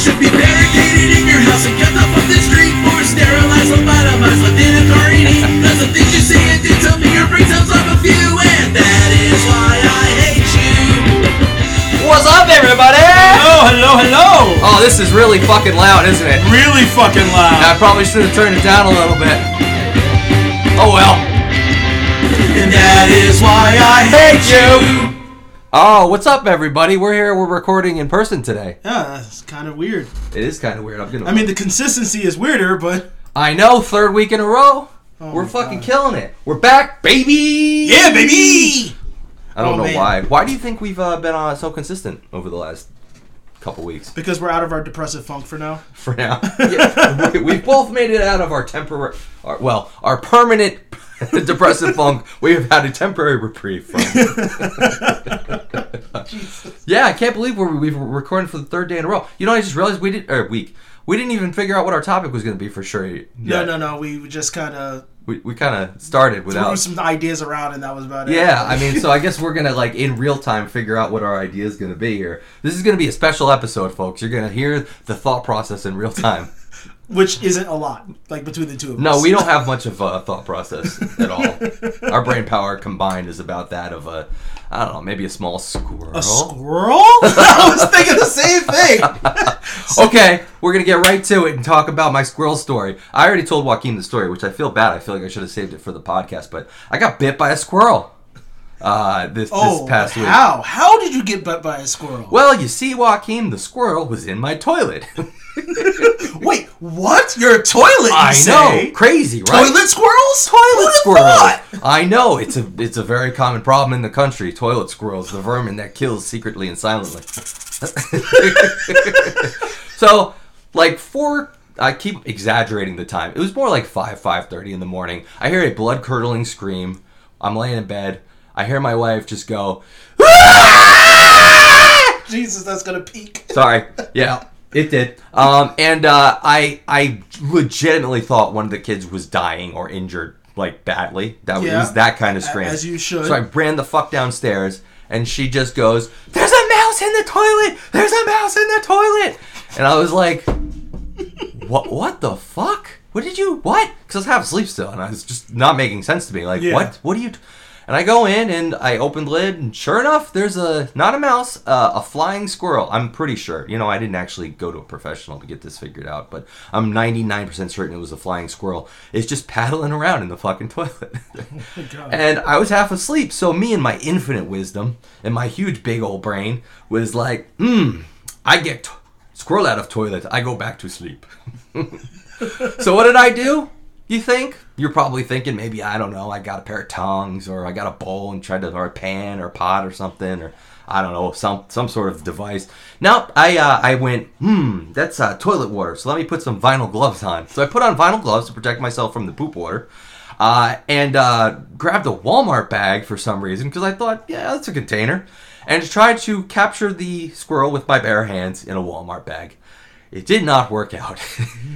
should be barricaded in your house and cut off from the street, or sterilized, lobotomized, left in a car and eat. That's the things you say and do. Tell me your brain sounds off of you, and that is why I hate you. What's up, everybody? Hello. Oh, this is really fucking loud, isn't it? Really fucking loud. I probably should have turned it down a little bit. Oh well. And that is why I hate you. Oh, what's up, everybody? We're here. We're recording in person today. Yeah, that's kind of weird. It is kind of weird. I mean, the consistency is weirder, but... I know. Third week in a row. Oh, we're fucking killing it. We're back, baby. Yeah, baby. I don't know why. Why do you think we've been so consistent over the last couple weeks? Because we're out of our depressive funk for now. For now. Yeah, we both made it out of our temporary... our permanent... depressive funk. We have had a temporary reprieve from. Yeah, I can't believe we've recording for the third day in a row. You know, I just realized we didn't even figure out what our topic was going to be for sure yet. No. We just kind of. We kind of started without. Threw some ideas around, and that was about it. Yeah, I mean, so I guess we're going to, like, in real time figure out what our idea is going to be here. This is going to be a special episode, folks. You're going to hear the thought process in real time. Which isn't a lot, like, between the two of us. No, we don't have much of a thought process at all. Our brain power combined is about that of maybe a small squirrel. A squirrel? I was thinking the same thing. Okay, we're going to get right to it and talk about my squirrel story. I already told Joaquin the story, which I feel bad. I feel like I should have saved it for the podcast, but I got bit by a squirrel this past week. How? How did you get bit by a squirrel? Well, you see, Joaquin, the squirrel was in my toilet. Wait, what? You're a toilet, I know. Crazy, right? Toilet squirrels? Toilet squirrels. I know. It's a very common problem in the country. Toilet squirrels, the vermin that kills secretly and silently. So, like, I keep exaggerating the time. It was more like 5:30 in the morning. I hear a blood-curdling scream. I'm laying in bed. I hear my wife just go, "Aah!" Jesus, that's going to peak. Sorry. Yeah. It did. I legitimately thought one of the kids was dying or injured, like, badly. It was that kind of scream. As you should. So I ran the fuck downstairs, and she just goes, "There's a mouse in the toilet! There's a mouse in the toilet!" And I was like, what the fuck? What? Because I was half asleep still, and I was just not making sense to me. Like, what are you... And I go in, and I open the lid, and sure enough, there's not a mouse, a flying squirrel. I'm pretty sure. You know, I didn't actually go to a professional to get this figured out, but I'm 99% certain it was a flying squirrel. It's just paddling around in the fucking toilet. Oh, God. And I was half asleep, so me and my infinite wisdom and my huge big old brain was like, I get squirrel out of toilet, I go back to sleep. So what did I do? You think? You're probably thinking, maybe, I don't know, I got a pair of tongs, or I got a bowl and tried to, or a pan, or a pot, or something, or, I don't know, some sort of device. Nope, I went, that's toilet water, so let me put some vinyl gloves on. So I put on vinyl gloves to protect myself from the poop water, and grabbed a Walmart bag for some reason, because I thought, yeah, that's a container, and tried to capture the squirrel with my bare hands in a Walmart bag. It did not work out.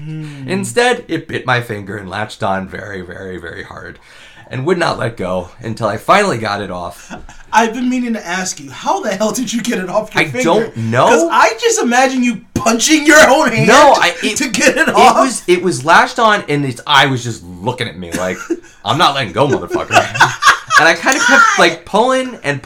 Instead, it bit my finger and latched on very, very, very hard and would not let go until I finally got it off. I've been meaning to ask you, how the hell did you get it off your finger? I don't know. Because I just imagine you punching your own hand to get it off. It was latched on, and its eye was just looking at me like, I'm not letting go, motherfucker. And I kind of kept, like, pulling, and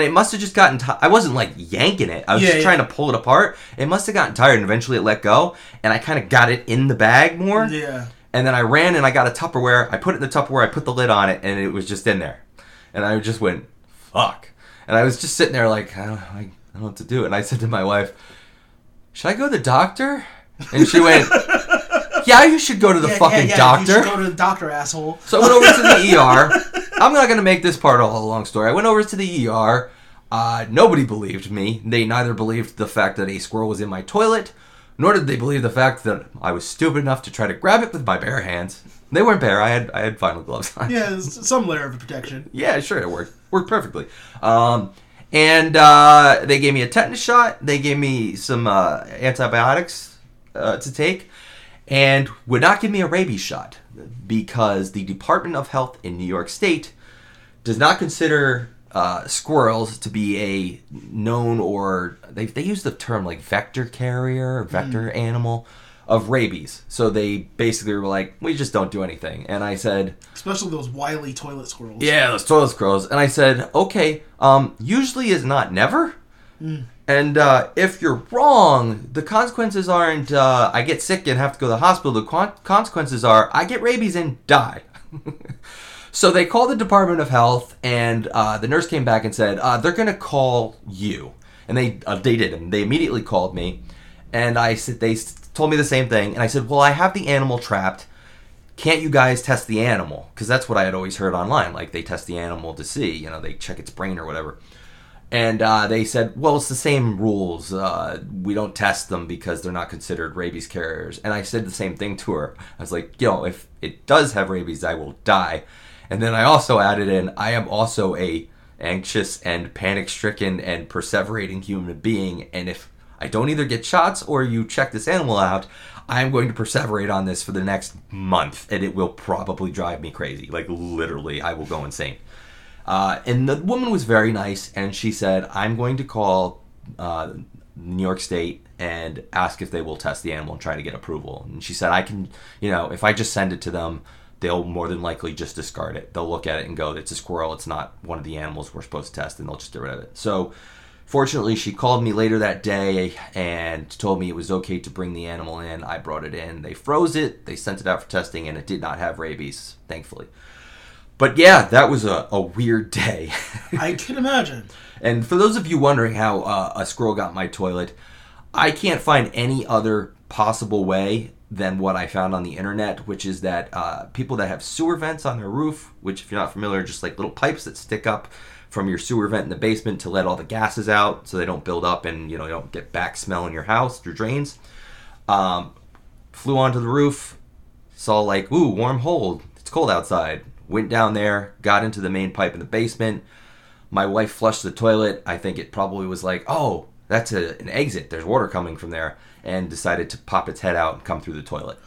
it must have just gotten tired. I wasn't, like, yanking it. I was just trying to pull it apart. It must have gotten tired, and eventually it let go, and I kind of got it in the bag more. Yeah. And then I ran, and I got a Tupperware. I put it in the Tupperware. I put the lid on it, and it was just in there. And I just went, fuck. And I was just sitting there like, I don't know what to do. And I said to my wife, should I go to the doctor? And she went... Yeah, you should go to the fucking doctor. You should go to the doctor, asshole. So I went over to the ER. I'm not going to make this part a whole long story. I went over to the ER. Nobody believed me. They neither believed the fact that a squirrel was in my toilet, nor did they believe the fact that I was stupid enough to try to grab it with my bare hands. They weren't bare. I had vinyl gloves on. Yeah, some layer of protection. Yeah, sure, it worked. Worked perfectly. And they gave me a tetanus shot. They gave me some antibiotics to take. And would not give me a rabies shot because the Department of Health in New York State does not consider squirrels to be a known, or they use the term like vector carrier, or vector animal of rabies. So they basically were like, we just don't do anything. And I said, especially those wily toilet squirrels. Yeah, those toilet squirrels. And I said, okay, usually is not never. Mm. And if you're wrong, the consequences aren't I get sick and have to go to the hospital. The consequences are I get rabies and die. So they called the Department of Health, and the nurse came back and said, they're going to call you. And they did. And they immediately called me, and I said, they told me the same thing. And I said, well, I have the animal trapped. Can't you guys test the animal? Because that's what I had always heard online. Like, they test the animal to see, you know, they check its brain or whatever. And they said, well, it's the same rules. We don't test them because they're not considered rabies carriers. And I said the same thing to her. I was like, yo, if it does have rabies, I will die. And then I also added in, I am also a anxious and panic-stricken and perseverating human being. And if I don't either get shots or you check this animal out, I'm going to perseverate on this for the next month. And it will probably drive me crazy. Like, literally, I will go insane. And the woman was very nice, and she said, I'm going to call New York State and ask if they will test the animal and try to get approval. And she said, I can, you know, if I just send it to them, they'll more than likely just discard it. They'll look at it and go, it's a squirrel, it's not one of the animals we're supposed to test, and they'll just get rid of it. So fortunately, she called me later that day and told me it was okay to bring the animal in. I brought it in, they froze it, they sent it out for testing, and it did not have rabies, thankfully. But yeah, that was a weird day. I can imagine. And for those of you wondering how a squirrel got my toilet, I can't find any other possible way than what I found on the internet, which is that people that have sewer vents on their roof, which if you're not familiar, are just like little pipes that stick up from your sewer vent in the basement to let all the gases out so they don't build up and, you know, you don't get back smell in your house, your drains. Flew onto the roof, saw like, ooh, warm hold, it's cold outside. Went down there, got into the main pipe in the basement. My wife flushed the toilet. I think it probably was like, oh, that's an exit. There's water coming from there. And decided to pop its head out and come through the toilet.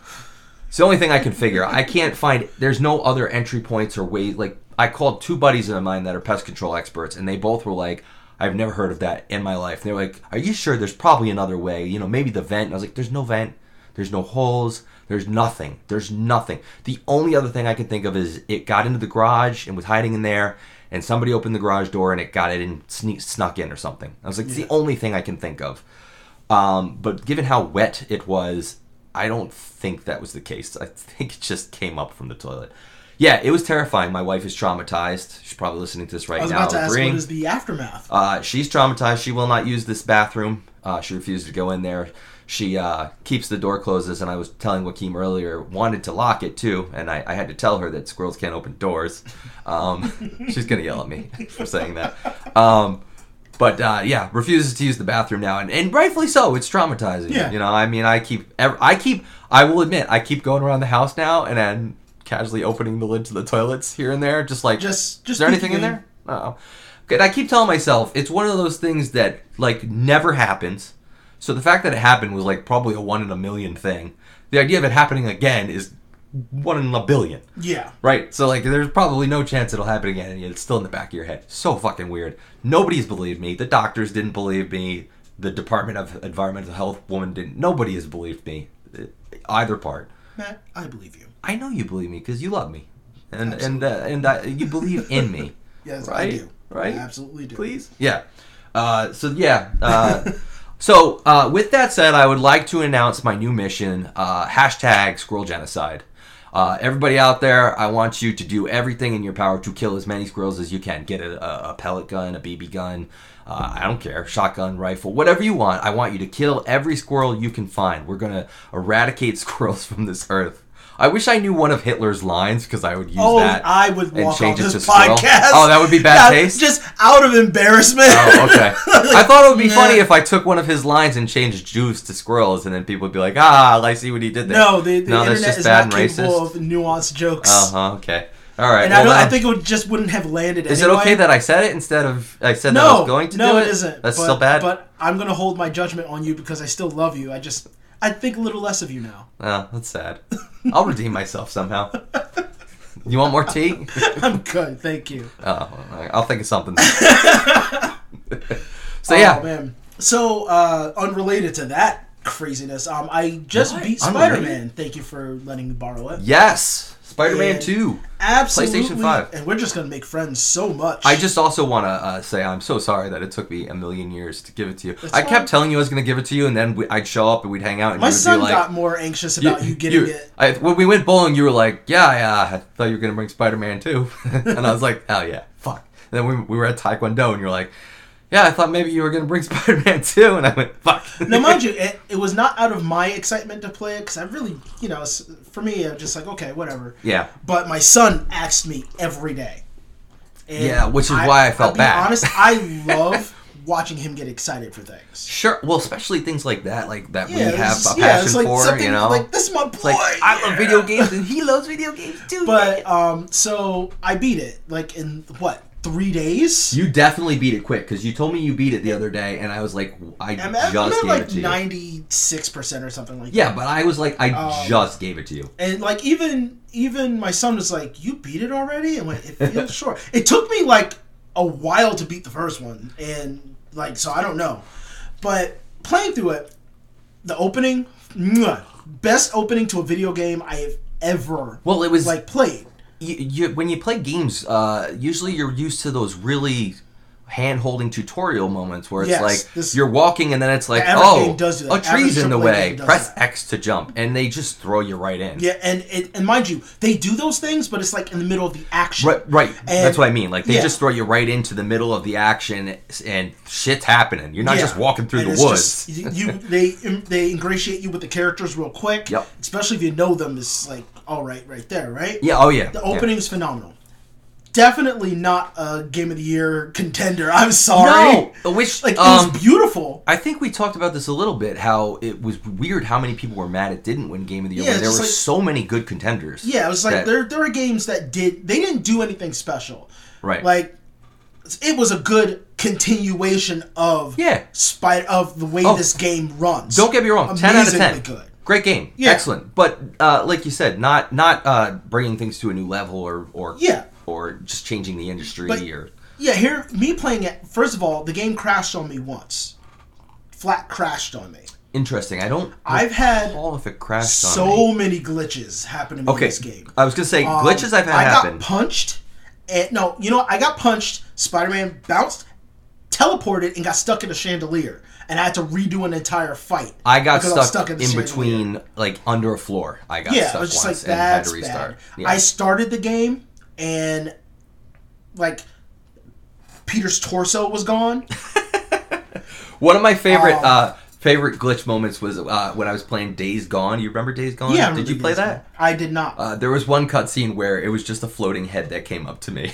It's the only thing I can figure. I can't find, there's no other entry points or ways. Like, I called two buddies of mine that are pest control experts, and they both were like, I've never heard of that in my life. And they were like, are you sure there's probably another way? You know, maybe the vent. And I was like, there's no vent. There's no holes. There's nothing. There's nothing. The only other thing I can think of is it got into the garage and was hiding in there, and somebody opened the garage door and it got it and snuck in or something. I was like, it's the only thing I can think of. But given how wet it was, I don't think that was the case. I think it just came up from the toilet. Yeah, it was terrifying. My wife is traumatized. She's probably listening to this right now. I was about to ask, what is the aftermath? She's traumatized. She will not use this bathroom. She refused to go in there. She keeps the door closed, and I was telling Joaquin earlier, wanted to lock it too, and I had to tell her that squirrels can't open doors. She's going to yell at me for saying that. But refuses to use the bathroom now, and rightfully so. It's traumatizing. Yeah. You know, I mean, I will admit, I keep going around the house now and then casually opening the lid to the toilets here and there, just like, is there anything in there? Uh-oh. And I keep telling myself, it's one of those things that, like, never happens. So the fact that it happened was like probably a 1 in a million thing. The idea of it happening again is 1 in a billion. Yeah. Right? So like there's probably no chance it'll happen again, and yet it's still in the back of your head. So fucking weird. Nobody's believed me. The doctors didn't believe me. The Department of Environmental Health woman didn't. Nobody has believed me. Either part. Matt, I believe you. I know you believe me because you love me. And absolutely. and you believe in me. Yes, right? I do. Right? I absolutely do. Please? Yeah. So, with that said, I would like to announce my new mission, hashtag squirrel genocide. Everybody out there, I want you to do everything in your power to kill as many squirrels as you can. Get a pellet gun, a BB gun, I don't care, shotgun, rifle, whatever you want. I want you to kill every squirrel you can find. We're going to eradicate squirrels from this earth. I wish I knew one of Hitler's lines because I would use that. Oh, I would walk off this podcast. Oh, that would be bad taste? Just out of embarrassment. Oh, okay. Like, I thought it would be funny if I took one of his lines and changed Jews to squirrels, and then people would be like, I see what he did there. No, the internet is not capable of nuanced jokes. Uh-huh, okay. All right. And well, I think it just wouldn't have landed anyway. Is it okay that I said it instead of I said that I was going to do it? No, it isn't. That's still bad? But I'm going to hold my judgment on you because I still love you. I think a little less of you now. Oh, that's sad. I'll redeem myself somehow. You want more tea? I'm good, thank you. Oh, I'll think of something. So yeah. Oh, man. So unrelated to that craziness, I just beat Spider-Man. Thank you for letting me borrow it. Yes, Spider-Man 2. Absolutely. PlayStation 5. And we're just gonna make friends so much. I just also want to say I'm so sorry that it took me a million years to give it to you. That's fine. Kept telling you I was gonna give it to you, and then I'd show up and we'd hang out. And my son got more anxious about you getting it. When we went bowling, you were like, "Yeah, I thought you were gonna bring Spider-Man 2," and I was like, "Oh yeah, fuck." And then we were at Taekwondo, and you're like, "Yeah, I thought maybe you were going to bring Spider-Man 2, and I went, fuck. Now, mind you, it was not out of my excitement to play it, because I really, for me, I'm just like, okay, whatever. Yeah. But my son asked me every day. And yeah, which is why I felt bad. I'll be honest, I love watching him get excited for things. Sure. Well, especially things like that, we have a passion for, like, this is my boy. I love video games, and he loves video games, too. But, so I beat it, in, 3 days? You definitely beat it quick, because you told me you beat it the other day, and I was like, I just gave it to you. I'm at 96% or something like that. Yeah, but I was like, I just gave it to you. And even my son was like, you beat it already? I went, it feels short. It took me a while to beat the first one, and so I don't know. But playing through it, the opening, best opening to a video game I have ever played. When you play games, usually you're used to those really hand-holding tutorial moments where it's you're walking and then it's like, a tree's in the way. Press X to jump. And they just throw you right in. Yeah, and mind you, they do those things, but it's in the middle of the action. Right. And that's what I mean. They just throw you right into the middle of the action and shit's happening. You're not just walking through the woods. They ingratiate you with the characters real quick. Yep. Especially if you know them. It's all right there, right? Yeah, oh yeah. The opening is phenomenal. Definitely not a Game of the Year contender. I'm sorry. No, which it was beautiful. I think we talked about this a little bit, how it was weird how many people were mad it didn't win Game of the Year. Yeah, there were so many good contenders. Yeah, it was there are games that they didn't do anything special. Right. It was a good continuation of the way this game runs. Don't get me wrong. 10 out of 10. Good. Great game, excellent, but like you said, not bringing things to a new level or just changing the industry me playing it. First of all, the game crashed on me once, flat crashed on me. Interesting. I've had all of it crashed so on me. Many glitches happen to me in this game. I was gonna say glitches I've had happen. I got punched, I got punched. Spider-Man bounced, teleported, and got stuck in a chandelier. And I had to redo an entire fight. I got stuck in between, under a floor. I got stuck once and had to restart. Yeah. I started the game, and, Peter's torso was gone. One of my favorite glitch moments was when I was playing Days Gone. You remember Days Gone? Yeah, did you play that? I did not. There was one cutscene where it was just a floating head that came up to me.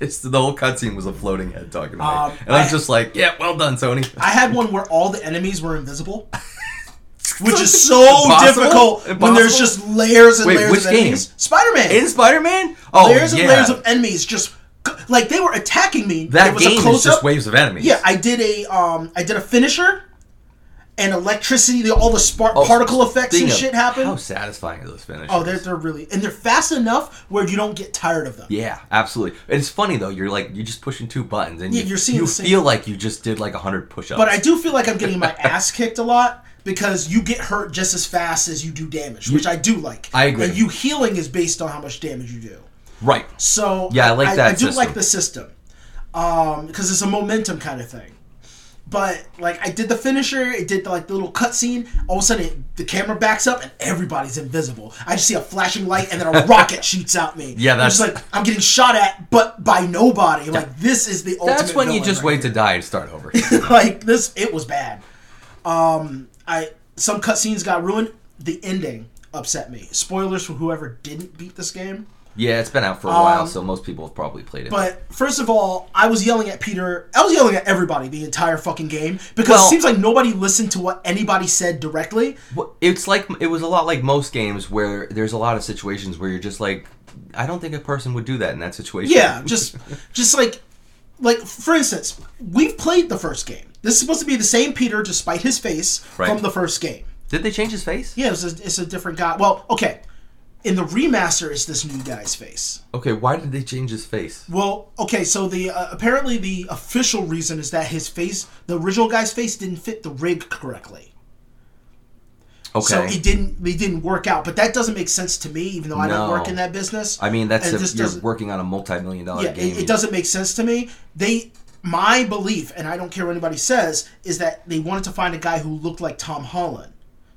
The whole cutscene was a floating head talking to me. And I was just like, yeah, well done, Sony. I had one where all the enemies were invisible, which is so difficult when there's just layers and layers of enemies. Game? Spider-Man. In Spider-Man? Oh, layers and layers of enemies just... they were attacking me. That was game a close is just up. Waves of enemies. Yeah, I did a finisher and electricity, all the particle effects and shit happened. How satisfying are those finishers? Oh, they're really... And they're fast enough where you don't get tired of them. Yeah, absolutely. It's funny, though. You're you're just pushing two buttons, and you feel like you just did 100 push-ups. But I do feel like I'm getting my ass kicked a lot because you get hurt just as fast as you do damage, which I do like. I agree. And you healing is based on how much damage you do. Right. So... Yeah, I like that I do system. Like the system. Because it's a momentum kind of thing. But, I did the finisher, it did, the little cutscene. All of a sudden, the camera backs up, and everybody's invisible. I just see a flashing light, and then a rocket shoots at me. Yeah, that's... I'm just I'm getting shot at, but by nobody. Yeah. This is the ultimate That's when you just wait to die and start over. It was bad. Some cutscenes got ruined. The ending upset me. Spoilers for whoever didn't beat this game. Yeah, it's been out for a while, so most people have probably played it. But first of all, I was yelling at Peter. I was yelling at everybody the entire fucking game because it seems like nobody listened to what anybody said directly. It's it was a lot like most games where there's a lot of situations where you're just like, I don't think a person would do that in that situation. Yeah, just for instance, we've played the first game. This is supposed to be the same Peter, despite his face, from the first game. Did they change his face? Yeah, it's a different guy. Well, okay. In the remaster, it's this new guy's face. Okay, why did they change his face? Well, okay, so the apparently the official reason is that his face, the original guy's face, didn't fit the rig correctly. Okay. So they didn't work out, but that doesn't make sense to me, even though I don't work in that business. I mean, you're working on a multi-million-dollar game. It doesn't make sense to me. My belief, and I don't care what anybody says, is that they wanted to find a guy who looked like Tom Holland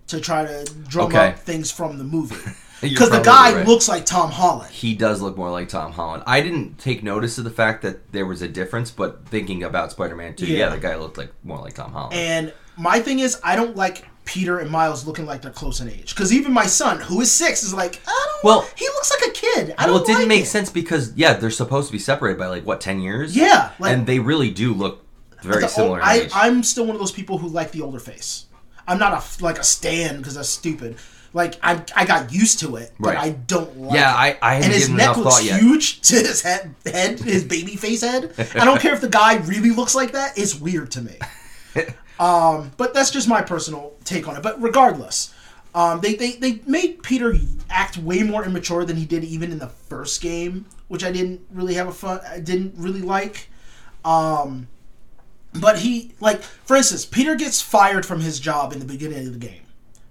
to try to drum up things from the movie. Because the guy looks like Tom Holland. He does look more like Tom Holland. I didn't take notice of the fact that there was a difference, but thinking about Spider-Man 2, the guy looked more like Tom Holland. And my thing is, I don't like Peter and Miles looking like they're close in age. Because even my son, who is 6, is like, he looks like a kid. I don't like it. Well, it didn't make sense because, they're supposed to be separated by, 10 years? Yeah. And they really do look very similar in age. I'm still one of those people who like the older face. I'm not a stan because that's stupid. I got used to it, but I don't like it. I haven't given enough thought yet. And his neck looks huge to his head, his baby face head. I don't care if the guy really looks like that. It's weird to me. But that's just my personal take on it. But regardless, they made Peter act way more immature than he did even in the first game, which I didn't really I didn't really like. But he, for instance, Peter gets fired from his job in the beginning of the game.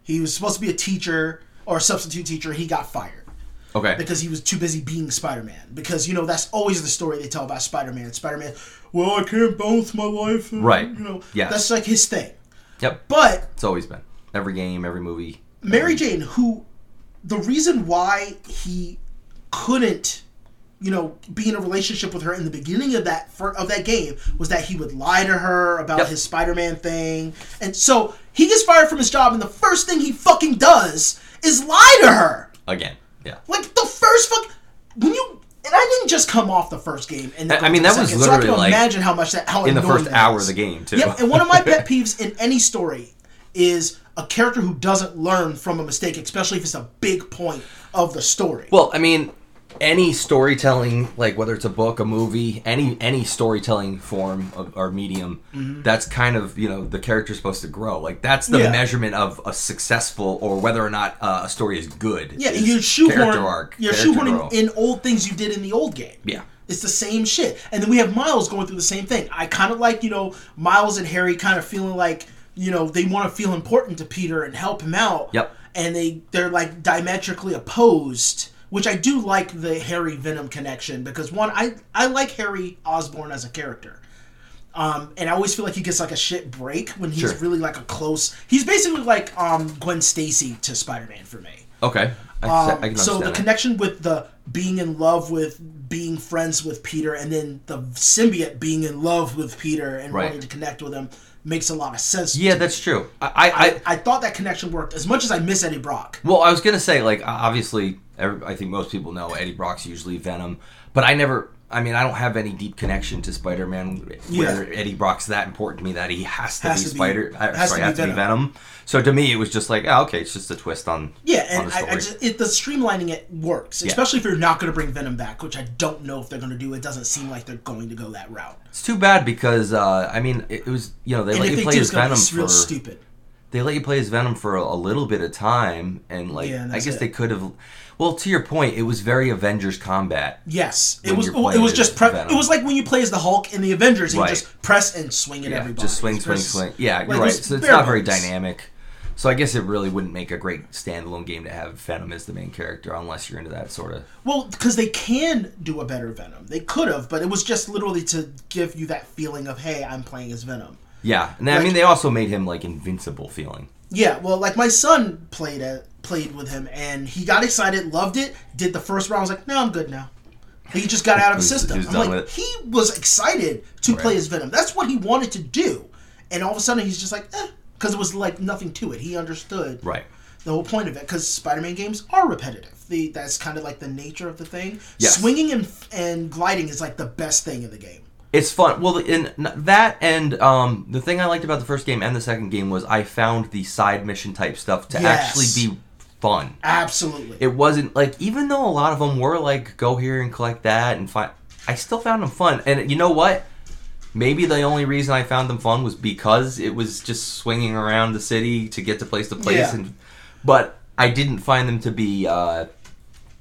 He was supposed to be a teacher or a substitute teacher. He got fired. Okay. Because he was too busy being Spider-Man. Because, that's always the story they tell about Spider-Man. Spider-Man, I can't balance my life. And, right. Yeah. That's his thing. Yep. But. It's always been. Every game, every movie. Mary Jane, who, the reason why he couldn't, be in a relationship with her in the beginning of that game was that he would lie to her about his Spider-Man thing. And so he gets fired from his job, and the first thing he fucking does is lie to her. Again, yeah. The first fuck, when you, and I didn't just come off the first game. And I mean, that was literally so I can imagine how much that, how in the first hour of the game, too. Yeah, and one of my pet peeves in any story is a character who doesn't learn from a mistake, especially if it's a big point of the story. Well, I mean, any storytelling, whether it's a book, a movie, any storytelling form or medium, that's kind of, the character's supposed to grow. That's the measurement of a successful or whether or not a story is good. Yeah, you're shoehorning in old things you did in the old game. Yeah. It's the same shit. And then we have Miles going through the same thing. I kind of like, Miles and Harry kind of feeling like, they want to feel important to Peter and help him out. Yep. And they're diametrically opposed. Which I do like the Harry-Venom connection because, one, I like Harry Osborn as a character. And I always feel like he gets a shit break when he's really a close... He's basically Gwen Stacy to Spider-Man for me. Okay. I can so the that. Connection with the being in love with, being friends with Peter, and then the symbiote being in love with Peter and wanting to connect with him makes a lot of sense. Yeah, that's true. I thought that connection worked as much as I miss Eddie Brock. Well, I was going to say, obviously... I think most people know Eddie Brock's usually Venom, but I don't have any deep connection to Spider-Man where Eddie Brock's that important to me that he has to be Venom. So to me, it was just it's just a twist on on the story. The streamlining it works, especially if you're not going to bring Venom back, which I don't know if they're going to do. It doesn't seem like they're going to go that route. It's too bad because it was they let you play as Venom for real stupid. They let you play as Venom for a little bit of time, and I guess they could have. Well, to your point, it was very Avengers combat. Yes, it was. It was just. It was like when you play as the Hulk in the Avengers, and you just press and swing at everybody. Just swing. Yeah, you're right. So it's not very dynamic. So I guess it really wouldn't make a great standalone game to have Venom as the main character, unless you're into that sort of. Well, because they can do a better Venom. They could have, but it was just literally to give you that feeling of, hey, I'm playing as Venom. Yeah, and they also made him invincible feeling. Yeah, well, my son played with him, and he got excited, loved it, did the first round, I was like, no, I'm good now. He just got out of his system. He was excited to play as Venom. That's what he wanted to do, and all of a sudden he's just like, eh, because it was nothing to it. He understood the whole point of it, because Spider-Man games are repetitive. That's kind of the nature of the thing. Yes. Swinging and gliding is the best thing in the game. It's fun. Well, in that and the thing I liked about the first game and the second game was I found the side mission type stuff to actually be fun. Absolutely. It wasn't even though a lot of them were go here and collect that and find. I still found them fun. And you know what? Maybe the only reason I found them fun was because it was just swinging around the city to get to place to place. Yeah. But I didn't find them to be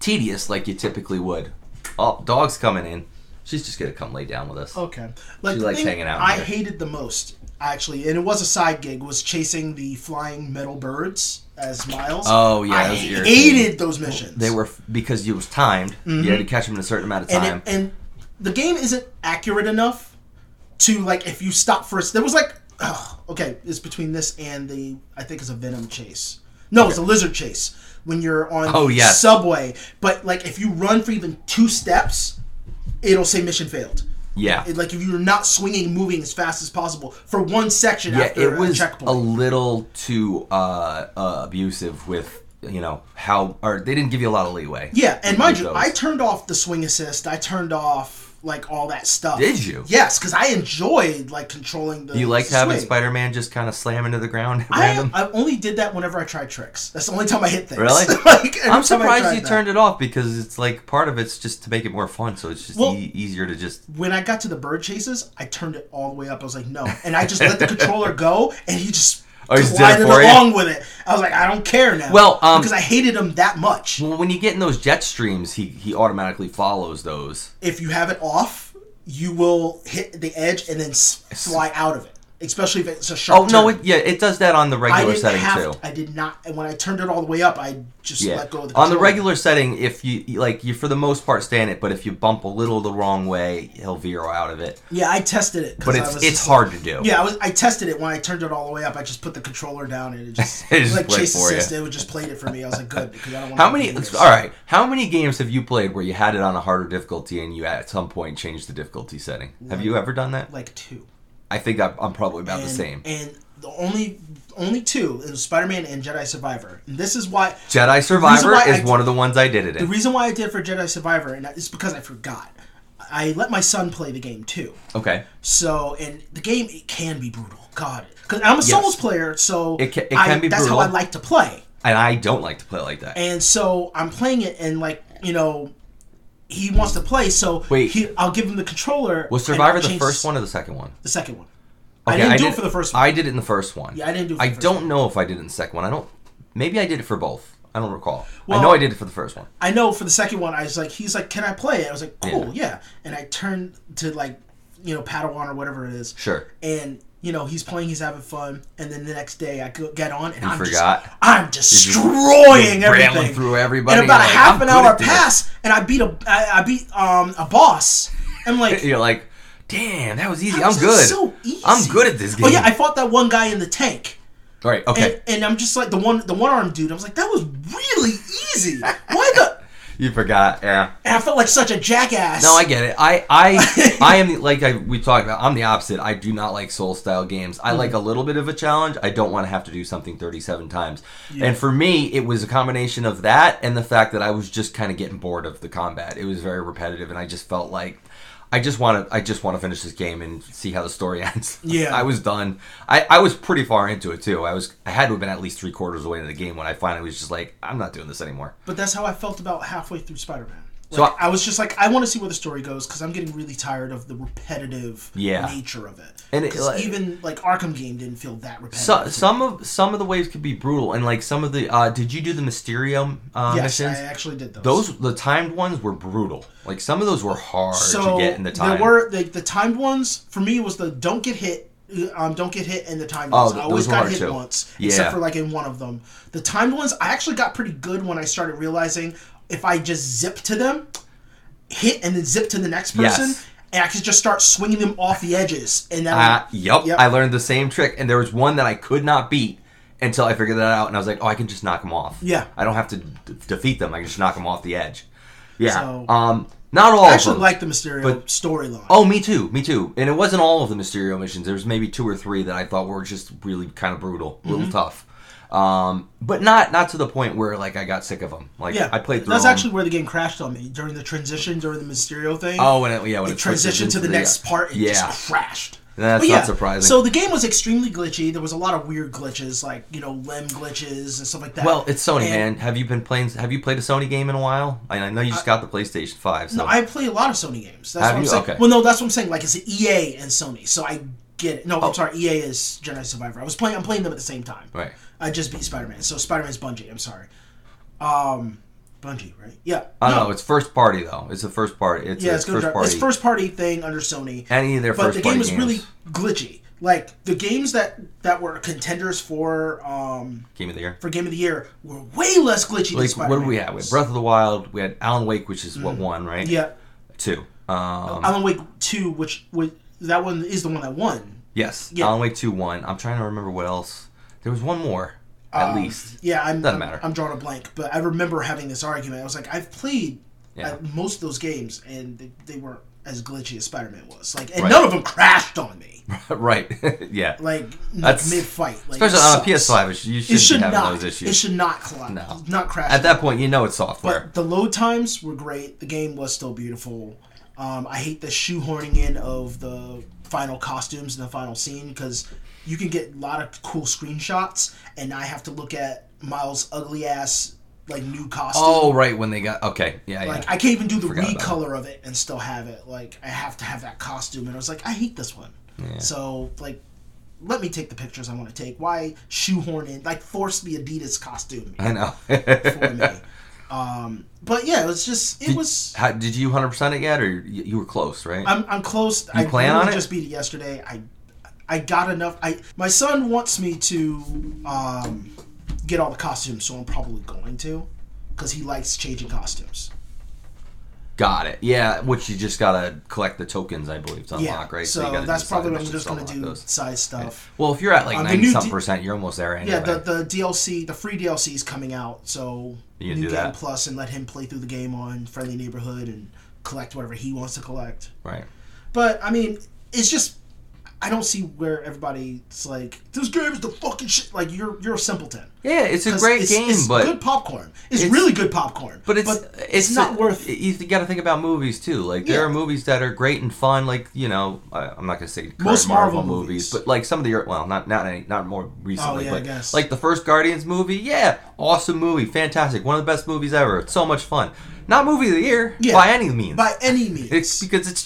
tedious like you typically would. Oh, dog's coming in. She's just going to come lay down with us. Okay. Like, she likes hanging out. I hated the most, actually, and it was a side gig, was chasing the flying metal birds as Miles. Oh, yeah. I hated those missions. They were, because it was timed. Mm-hmm. You had to catch them in a certain amount of time. And the game isn't accurate enough to, like, if you stop for a... There was, like... okay, it's between this and the... I think it's a Venom chase. No, it's a lizard chase. When you're on the subway. But, like, if you run for even 2 steps... it'll say mission failed. Yeah. It, like, if you're not swinging, moving as fast as possible for one section after a checkpoint. Yeah, it was a little too abusive with, you know, how... Or they didn't give you a lot of leeway. Yeah, and mind you, I turned off the swing assist. I turned off, like, all that stuff. Did you? Yes, because I enjoyed, like, controlling the swing. You liked having Spider-Man just kind of slam into the ground at random? I only did that whenever I tried tricks. That's the only time I hit things. Really? I'm surprised you turned it off, because it's like part of it's just to make it more fun, so it's just easier to just... When I got to the bird chases, I turned it all the way up. I was like, no. And I just let the controller go, and he just... glided along with it. I was like, I don't care now. Well, because I hated him that much. Well, when you get in those jet streams, he automatically follows those. If you have it off, you will hit the edge and then fly out of it. Especially if it's a sharp turn. Oh, no, it does that on the regular setting, too. I did not. And when I turned it all the way up, I just let go of the controller. On the regular setting, if you, like, you for the most part stay in it, but if you bump a little the wrong way, he'll veer out of it. Yeah, I tested it. But it's hard to do. Yeah, I tested it. When I turned it all the way up, I just put the controller down, and it just... it just like Chase Assist, it would just play it for me. I was like, good, because I don't want to... All right, how many games have you played where you had it on a harder difficulty and you at some point changed the difficulty setting? Like, have you ever done that? Like 2. I think I'm probably about the same. And the only 2 is Spider-Man and Jedi Survivor. And this is why... Jedi Survivor is one of the ones I did it in. The reason why I did for Jedi Survivor is because I forgot. I let my son play the game, too. Okay. So, and the game, it can be brutal. God. Because I'm a Souls player, so it can be brutal. That's how I like to play. And I don't like to play like that. And so I'm playing it and, like, you know... He wants to play, so I'll give him the controller. Was Survivor the first one or the second one? The second one. Okay, I didn't do it for the first one. I did it in the first one. Yeah, I didn't do it for the first one. I don't know if I did it in the second one. Maybe I did it for both. I don't recall. Well, I know I did it for the first one. I know for the second one, I was like, he's like, can I play it? I was like, cool, yeah. And I turned to, like, you know, Padawan or whatever it is. Sure. And... you know, he's playing, he's having fun, and then the next day I get on, and I'm destroying you're everything. Rambling through everybody. And about a half an hour passed, and I beat a boss. I'm like, you're like, damn, that was easy. I'm good. So easy. I'm good at this game. Oh yeah, I fought that one guy in the tank. All right, okay. And I'm just like the one armed dude. I was like, that was really easy. Why the? You forgot, yeah. And I felt like such a jackass. No, I get it. I am, like we talked about, I'm the opposite. I do not like Soul-style games. I like a little bit of a challenge. I don't want to have to do something 37 times. Yeah. And for me, it was a combination of that and the fact that I was just kind of getting bored of the combat. It was very repetitive, and I just felt like... I just want to finish this game and see how the story ends. Yeah. I was done. I was pretty far into it, too. I had to have been at least 3/4 of the way into the game when I finally was just like, I'm not doing this anymore. But that's how I felt about halfway through Spider-Man. Like, so I was just like, I want to see where the story goes because I'm getting really tired of the repetitive nature of it. And even like Arkham game didn't feel that repetitive. So, some of the waves could be brutal, and like some of the did you do the Mysterio missions? Yes, I actually did those. The timed ones were brutal. Like some of those were hard to get in the time. There were the timed ones for me was the don't get hit in the timed ones. I always got hit once, except for like in one of them. The timed ones I actually got pretty good when I started realizing. If I just zip to them, hit and then zip to the next person, and I could just start swinging them off the edges. And then I learned the same trick. And there was one that I could not beat until I figured that out. And I was like, oh, I can just knock them off. Yeah. I don't have to defeat them. I can just knock them off the edge. Yeah. So, not all of them. I actually like the Mysterio storyline. Oh, me too. And it wasn't all of the Mysterio missions. There was maybe 2 or 3 that I thought were just really kind of brutal, a little tough. But not to the point where like I got sick of them. Like I played through. That's actually where the game crashed on me during the transition during the Mysterio thing. Oh, when it transitioned to the next part, it just crashed. That's not surprising. So the game was extremely glitchy. There was a lot of weird glitches, like you know, limb glitches and stuff like that. Well, it's Sony, man. Have you played a Sony game in a while? I know you just got the PlayStation 5. So. No, I play a lot of Sony games. That's what I'm saying. Okay. Well, no, that's what I'm saying. Like it's EA and Sony, so I get it. No, I'm sorry. EA is Jedi Survivor. I'm playing them at the same time. Right. I just beat Spider-Man. So Spider-Man's Bungie. I'm sorry. Bungie, right? Yeah. I don't know. It's first party, though. It's a first party. It's first party thing under Sony. Any of their first party games. But the game is really glitchy. Like, the games that were contenders for Game of the Year were way less glitchy than Spider-Man. What did we have? We had Breath of the Wild. We had Alan Wake, which is what won, right? Yeah. 2. Alan Wake 2, which was, that one is the one that won. Yes. Yeah. Alan Wake 2 won. I'm trying to remember what else. There was one more. At least. Yeah, I'm drawing a blank, but I remember having this argument. I was like, I've played most of those games, and they weren't as glitchy as Spider-Man was. None of them crashed on me. Right. Yeah. That's mid-fight. Especially on a PS5, you shouldn't have those issues. It should not collide. No. Not crash. At that point, you know it's software. But the load times were great. The game was still beautiful. I hate the shoehorning in of the final costumes and the final scene, because you can get a lot of cool screenshots, and I have to look at Miles' ugly ass new costume. Oh, right, when they got I can't even do the recolor of it and still have it. I have to have that costume, and I was like, I hate this one. Yeah. So let me take the pictures I want to take. Why shoehorn in? Force the Adidas costume. I know. For me. But yeah, it was just did you 100% it yet, or you were close, right? I'm close. You plan on it? I just beat it yesterday. I got enough. My son wants me to get all the costumes, so I'm probably going to, because he likes changing costumes. Got it. Yeah, which you just gotta collect the tokens, I believe, to unlock, right? So that's probably what I'm just gonna do. Those. Size stuff. Yeah. Well, if you're at 90-something%, you're almost there. Anyway. Yeah, the DLC, the free DLC is coming out, so you can do that plus and let him play through the game on Friendly Neighborhood and collect whatever he wants to collect. Right. But I mean, it's just. I don't see where everybody's like, this game is the fucking shit. You're a simpleton. Yeah, it's a great game, but it's good popcorn. It's really good popcorn. But it's not worth it. You got to think about movies too. There are movies that are great and fun. I'm not gonna say most Marvel movies, but some of the not more recently. Oh, yeah, I guess. The first Guardians movie. Yeah, awesome movie, fantastic, one of the best movies ever. It's so much fun. Not movie of the year by any means. By any means, it's because it's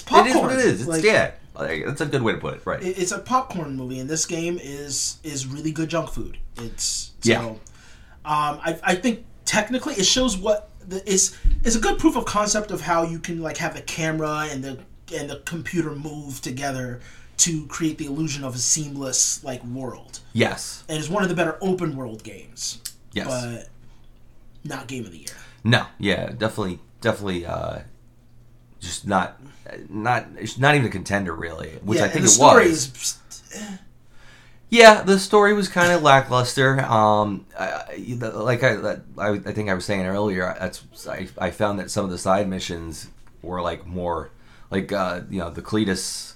popcorn. It is what it is. It's that's a good way to put it, right? It's a popcorn movie, and this game is really good junk food. I think technically it shows what it's a good proof of concept of how you can have the camera and the computer move together to create the illusion of a seamless world. Yes, and it's one of the better open world games. Yes, but not game of the year. No, yeah, definitely. Just not even a contender, really, which I think it was. Yeah, the story was kind of lackluster. I think I was saying earlier, I found that some of the side missions were more. The Cletus...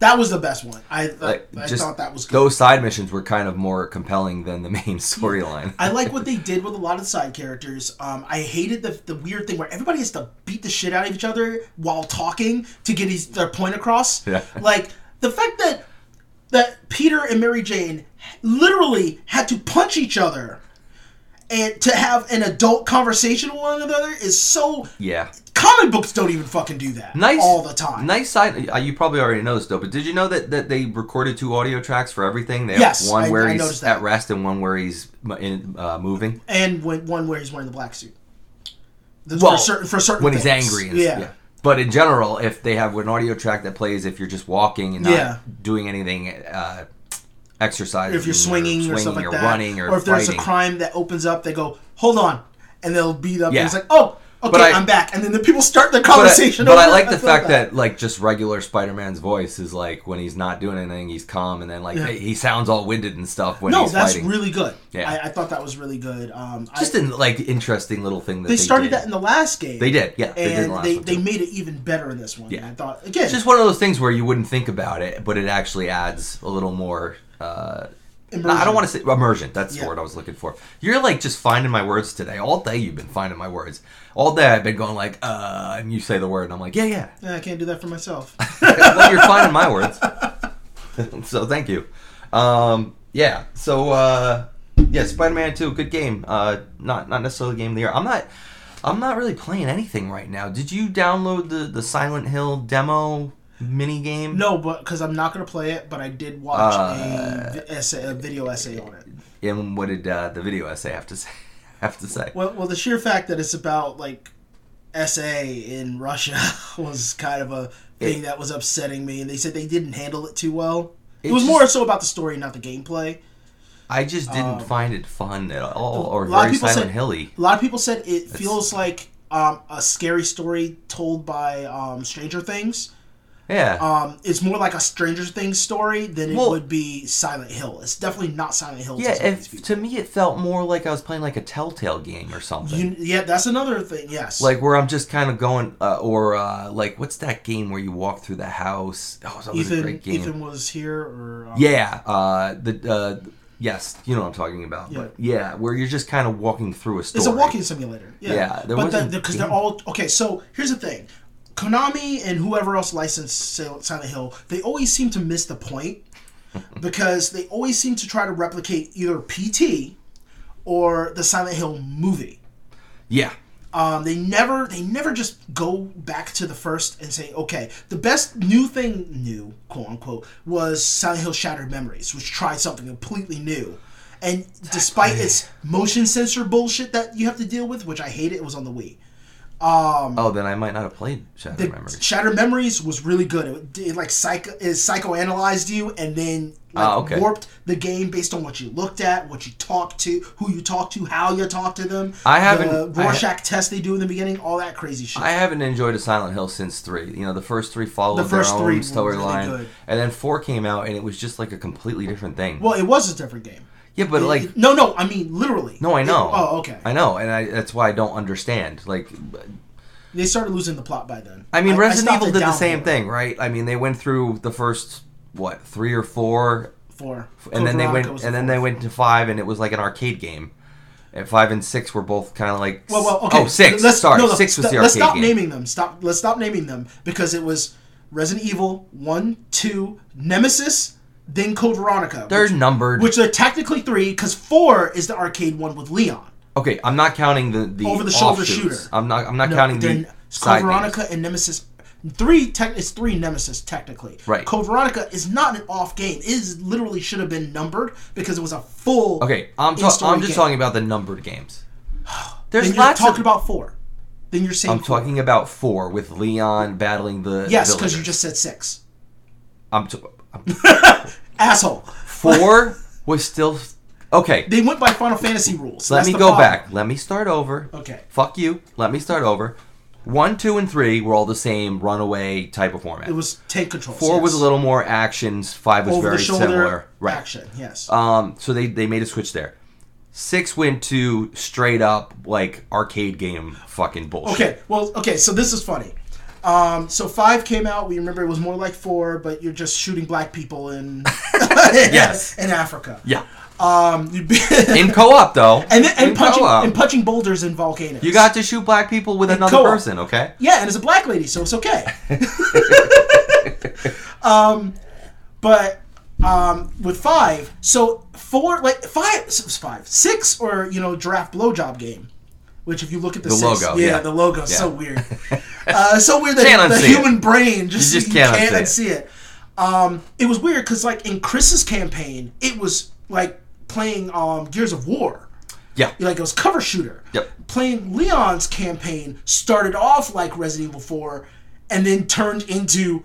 that was the best one. I thought that was good. Those side missions were kind of more compelling than the main storyline. I like what they did with a lot of side characters. I hated the weird thing where everybody has to beat the shit out of each other while talking to get their point across. Yeah. The fact that Peter and Mary Jane literally had to punch each other and to have an adult conversation with one another is so... Yeah. Comic books don't even fucking do that all the time. Nice side... You probably already know this, though, but did you know that they recorded 2 audio tracks for everything? They have one where he's at rest and one where he's moving. And one where he's wearing the black suit. For certain things. He's angry. Yeah. But in general, if they have an audio track that plays if you're just walking and not doing anything... exercise. If you're swinging or something like that. Running or if there's a crime that opens up, they go, hold on. And they'll beat up. Yeah. And it's like, oh, okay, I'm back. And then the people start the conversation. But I like the fact that just regular Spider-Man's voice is when he's not doing anything, he's calm. And then he sounds all winded and stuff when he's fighting. No, that's really good. Yeah. I thought that was really good. Just an interesting little thing that they started did. That in the last game. They did, yeah. They made it even better in this one. Yeah. I thought, again, it's just one of those things where you wouldn't think about it, but it actually adds a little more... I don't want to say immersion. That's the word I was looking for. You're just finding my words today. All day you've been finding my words. All day I've been going and you say the word and I'm like, yeah. I can't do that for myself. Well, you're finding my words. So thank you. Spider-Man 2, good game. Not necessarily game of the year. I'm not really playing anything right now. Did you download the Silent Hill demo? Mini game? No, but because I'm not gonna play it. But I did watch a video essay on it. And what did the video essay have to say? have to say. Well, the sheer fact that it's about like SA in Russia was kind of a thing that was upsetting me, and they said they didn't handle it too well. It was just more so about the story, not the gameplay. I just didn't find it fun at all, or very Silent Hill-y. A lot of people said it feels like a scary story told by Stranger Things. Yeah. It's more like a Stranger Things story than it would be Silent Hill. It's definitely not Silent Hill. Yeah, to me it felt more like I was playing like a Telltale game or something. Yeah, that's another thing, yes. Like where I'm just kind of going, like what's that game where you walk through the house? Oh, that was a great game. Ethan was here or... yeah, yes, you know what I'm talking about. Yeah. But yeah, where you're just kind of walking through a story. It's a walking simulator. Yeah, but because they're all... Okay, so here's the thing. Konami and whoever else licensed Silent Hill, they always seem to miss the point because they always seem to try to replicate either PT or the Silent Hill movie. Yeah. They never just go back to the first and say, okay, the best new thing, quote unquote, was Silent Hill Shattered Memories, which tried something completely new. And despite its motion sensor bullshit that you have to deal with, which I hate, it was on the Wii. Then I might not have played Shattered Memories. Shattered Memories was really good. It psychoanalyzed you and then warped the game based on what you looked at, what you talked to, who you talked to, how you talked to them. The Rorschach test they do in the beginning, all that crazy shit. I haven't enjoyed a Silent Hill since 3. You know, the first 3 followed their own storyline, really, and then 4 came out and it was just like a completely different thing. Well, it was a different game. Yeah, but No, I mean, literally. No, I know. Okay. I know, and that's why I don't understand. Like... They started losing the plot by then. I mean, Resident Evil did the same thing, right? I mean, they went through the first, 3 or 4? 4. And then they went to 5, and it was like an arcade game. And 5 and 6 were both kind of like... Well, okay. Oh, 6. Sorry, 6 was the arcade game. Let's stop naming them. Let's stop naming them, because it was Resident Evil 1, 2, Nemesis... Then Code Veronica. They're numbered. Which are technically 3, because 4 is the arcade one with Leon. Okay, I'm not counting the over-the-shoulder shooter. I'm not counting the side Code Veronica things. And Nemesis. 3 Nemesis, technically. Right. Code Veronica is not an off game. It is literally should have been numbered, because it was a full I'm just talking about the numbered games. There's then you're lots talking about 4. Then you're saying talking about 4 with Leon battling the Yes, because you just said 6. Asshole. 4 was still... Okay. They went by Final Fantasy rules. Let me go back. Let me start over. Okay. Fuck you. Let me start over. 1, 2, and 3 were all the same runaway type of format. It was take control. 4 was a little more actions. 5 was very similar. Right. Action, yes. So they made a switch there. 6 went to straight up, like, arcade game fucking bullshit. Okay, so this is funny. So 5 came out. We remember it was more like 4, but you're just shooting black people in in Africa. Yeah. In co-op though, and punching boulders in volcanoes. You got to shoot black people with another co-op. Person, okay? Yeah, and it's a black lady, so it's okay. With 5, so 4, like 5, 6, or draft blowjob game. Which, if you look at the logo, the logo is so weird. So weird that the human brain just can't unsee it. It was weird because, like, in Chris's campaign, it was like playing Gears of War. Yeah. Like, it was cover shooter. Yep. Playing Leon's campaign started off like Resident Evil 4 and then turned into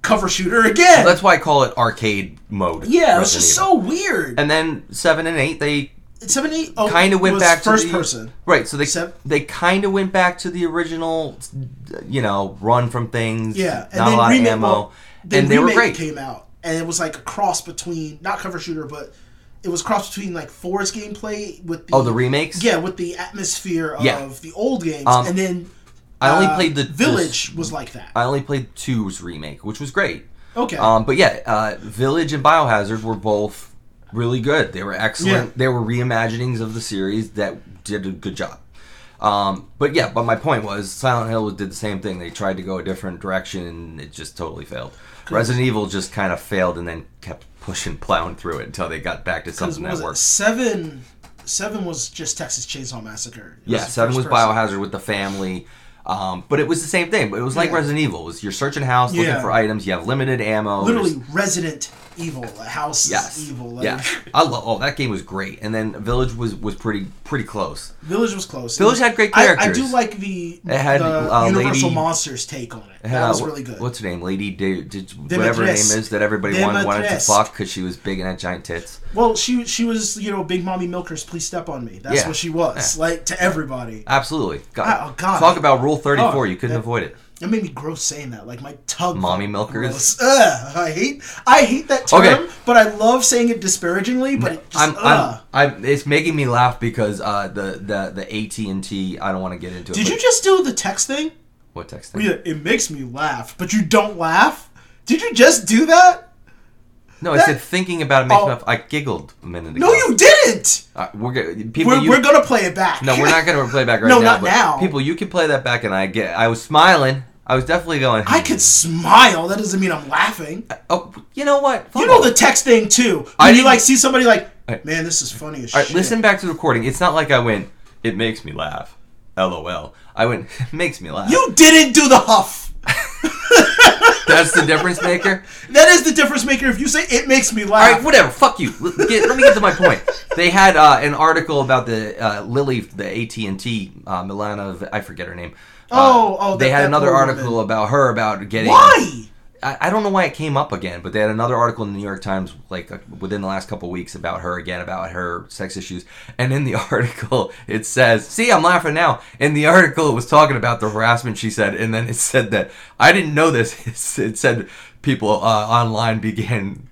cover shooter again. Well, that's why I call it arcade mode. Yeah, it was just so weird. And then 7 and 8, they... 7, 8 kind of went back to first person, right? So they kind of went back to the original, run from things. Yeah, and not a lot of ammo, and they were great. Came out, and it was like a cross between not cover shooter, but it was cross between like 4's gameplay with the remakes. Yeah, with the atmosphere of the old games, and then I only played the Village was like that. I only played 2's remake, which was great. Okay, Village and Biohazard were both. Really good. They were excellent. Yeah. They were reimaginings of the series that did a good job. But my point was Silent Hill did the same thing. They tried to go a different direction and it just totally failed. Resident Evil just kind of failed and then kept plowing through it until they got back to something that worked. 7 was just Texas Chainsaw Massacre. Yeah, 7 was Biohazard with the family. But it was the same thing. But it was like Resident Evil. It was you're searching house, looking for items. You have limited ammo. Literally Resident evil. The house is evil. Like. Yeah. I love. Oh, that game was great. And then Village was pretty close. Village was close. Village had great characters. I do like the Universal Monsters take on it. That was really good. What's her name? Lady whatever her name is that everybody wanted to fuck because she was big and had giant tits. Well, she was, you know, big mommy milkers. Please step on me. That's what she was like to everybody. Absolutely. God. Oh, God. Talk about Rule 34. Oh, you couldn't avoid it. It made me gross saying that. Like, my tongue. Mommy milkers. Ugh, I hate that term, but I love saying it disparagingly, but it just, it's making me laugh because the AT&T, I don't want to get into it. Did you just do the text thing? What text thing? Yeah, it makes me laugh, but you don't laugh? Did you just do that? No, I said thinking about it makes me laugh. I giggled a minute ago. No, you didn't! We're going to play it back. No, we're not going to play it back right now. No, not now. People, you can play that back, and I was smiling. I was definitely going... I could smile. That doesn't mean I'm laughing. Oh, you know what? Fun. You know the text thing, too. When you, see somebody like, man, this is funny as shit. Listen back to the recording. It's not like I went, it makes me laugh. LOL. I went, it makes me laugh. You didn't do the huff. That's the difference maker? That is the difference maker if you say, it makes me laugh. All right, whatever. Fuck you. Let me get to my point. They had an article about the Lily, the AT&T, Milana, I forget her name. They had another article about her about getting... Why? I don't know why it came up again, but they had another article in the New York Times like within the last couple of weeks about her again, about her sex issues. And in the article, it says... See, I'm laughing now. In the article, it was talking about the harassment she said, and then it said that... I didn't know this. It said people online began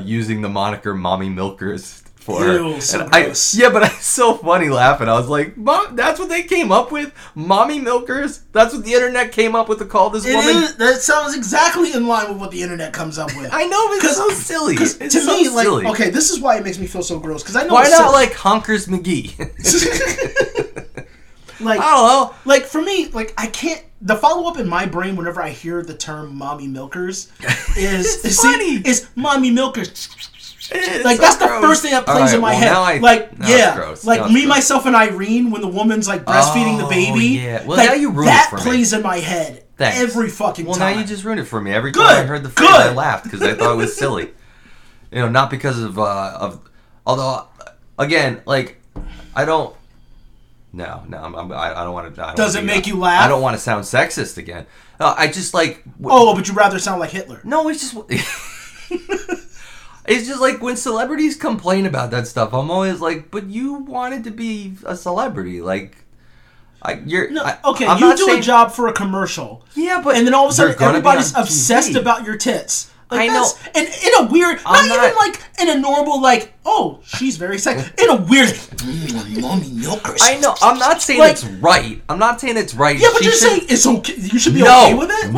using the moniker Mommy Milkers... Ew, so gross. But it's so funny laughing. I was like, Mom, that's what they came up with? Mommy milkers? That's what the internet came up with to call this woman? That sounds exactly in line with what the internet comes up with. I know, it's so silly. It's to so me, silly. Like, okay, this is why it makes me feel so gross. Because I know. Why not like Honkers McGee? Like, I don't know. Like, for me, like, I can't. The follow-up in my brain whenever I hear the term mommy milkers is... It's funny. It's mommy milkers. It's like, so that's gross. The first thing that plays in my head. Me, myself, and Irene, when the woman's like breastfeeding the baby. Yeah. Well, like, now you ruined it for me. That plays in my head every fucking time. Well, now you just ruined it for me. Every time I heard the phrase, I laughed because I thought it was silly. You know, not because of. Although, again, like, I don't. No, I don't want to. Does it make you laugh? I don't want to sound sexist again. I just like. Oh, but you'd rather sound like Hitler? No, it's just. It's just like when celebrities complain about that stuff, I'm always like, but you wanted to be a celebrity. Like, a job for a commercial. Yeah, but. And then all of a sudden everybody's obsessed about your tits. Like, I know. And in a weird. Not even like in a normal, like, oh, she's very sexy. In a weird. Mommy milkers. I know. I'm not saying it's right. Yeah, but you're saying it's okay. You should be okay with it?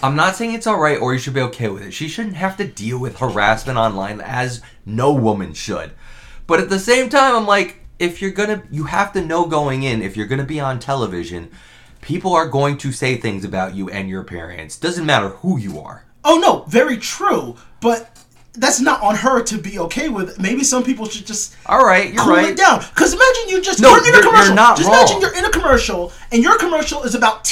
I'm not saying it's all right or you should be okay with it. She shouldn't have to deal with harassment online as no woman should. But at the same time, I'm like, you have to know going in, if you're going to be on television, people are going to say things about you and your appearance. Doesn't matter who you are. Oh, no. Very true. But that's not on her to be okay with it. Maybe some people should just cool it down. Because imagine you're in a commercial. You're not just wrong. Imagine you're in a commercial, and your commercial is about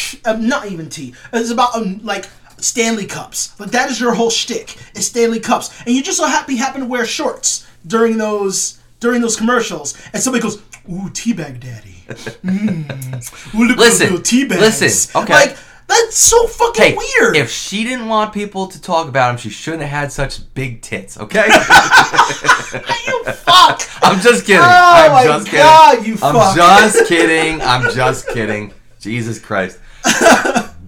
like Stanley Cups. Like, that is your whole shtick. It's Stanley Cups, and you just so happen to wear shorts during those commercials, and somebody goes, "Ooh, teabag daddy." Listen, teabags. Listen, okay. Like, that's so fucking weird. If she didn't want people to talk about him, she shouldn't have had such big tits, okay? You fuck! I'm just kidding. I'm just kidding. Jesus Christ.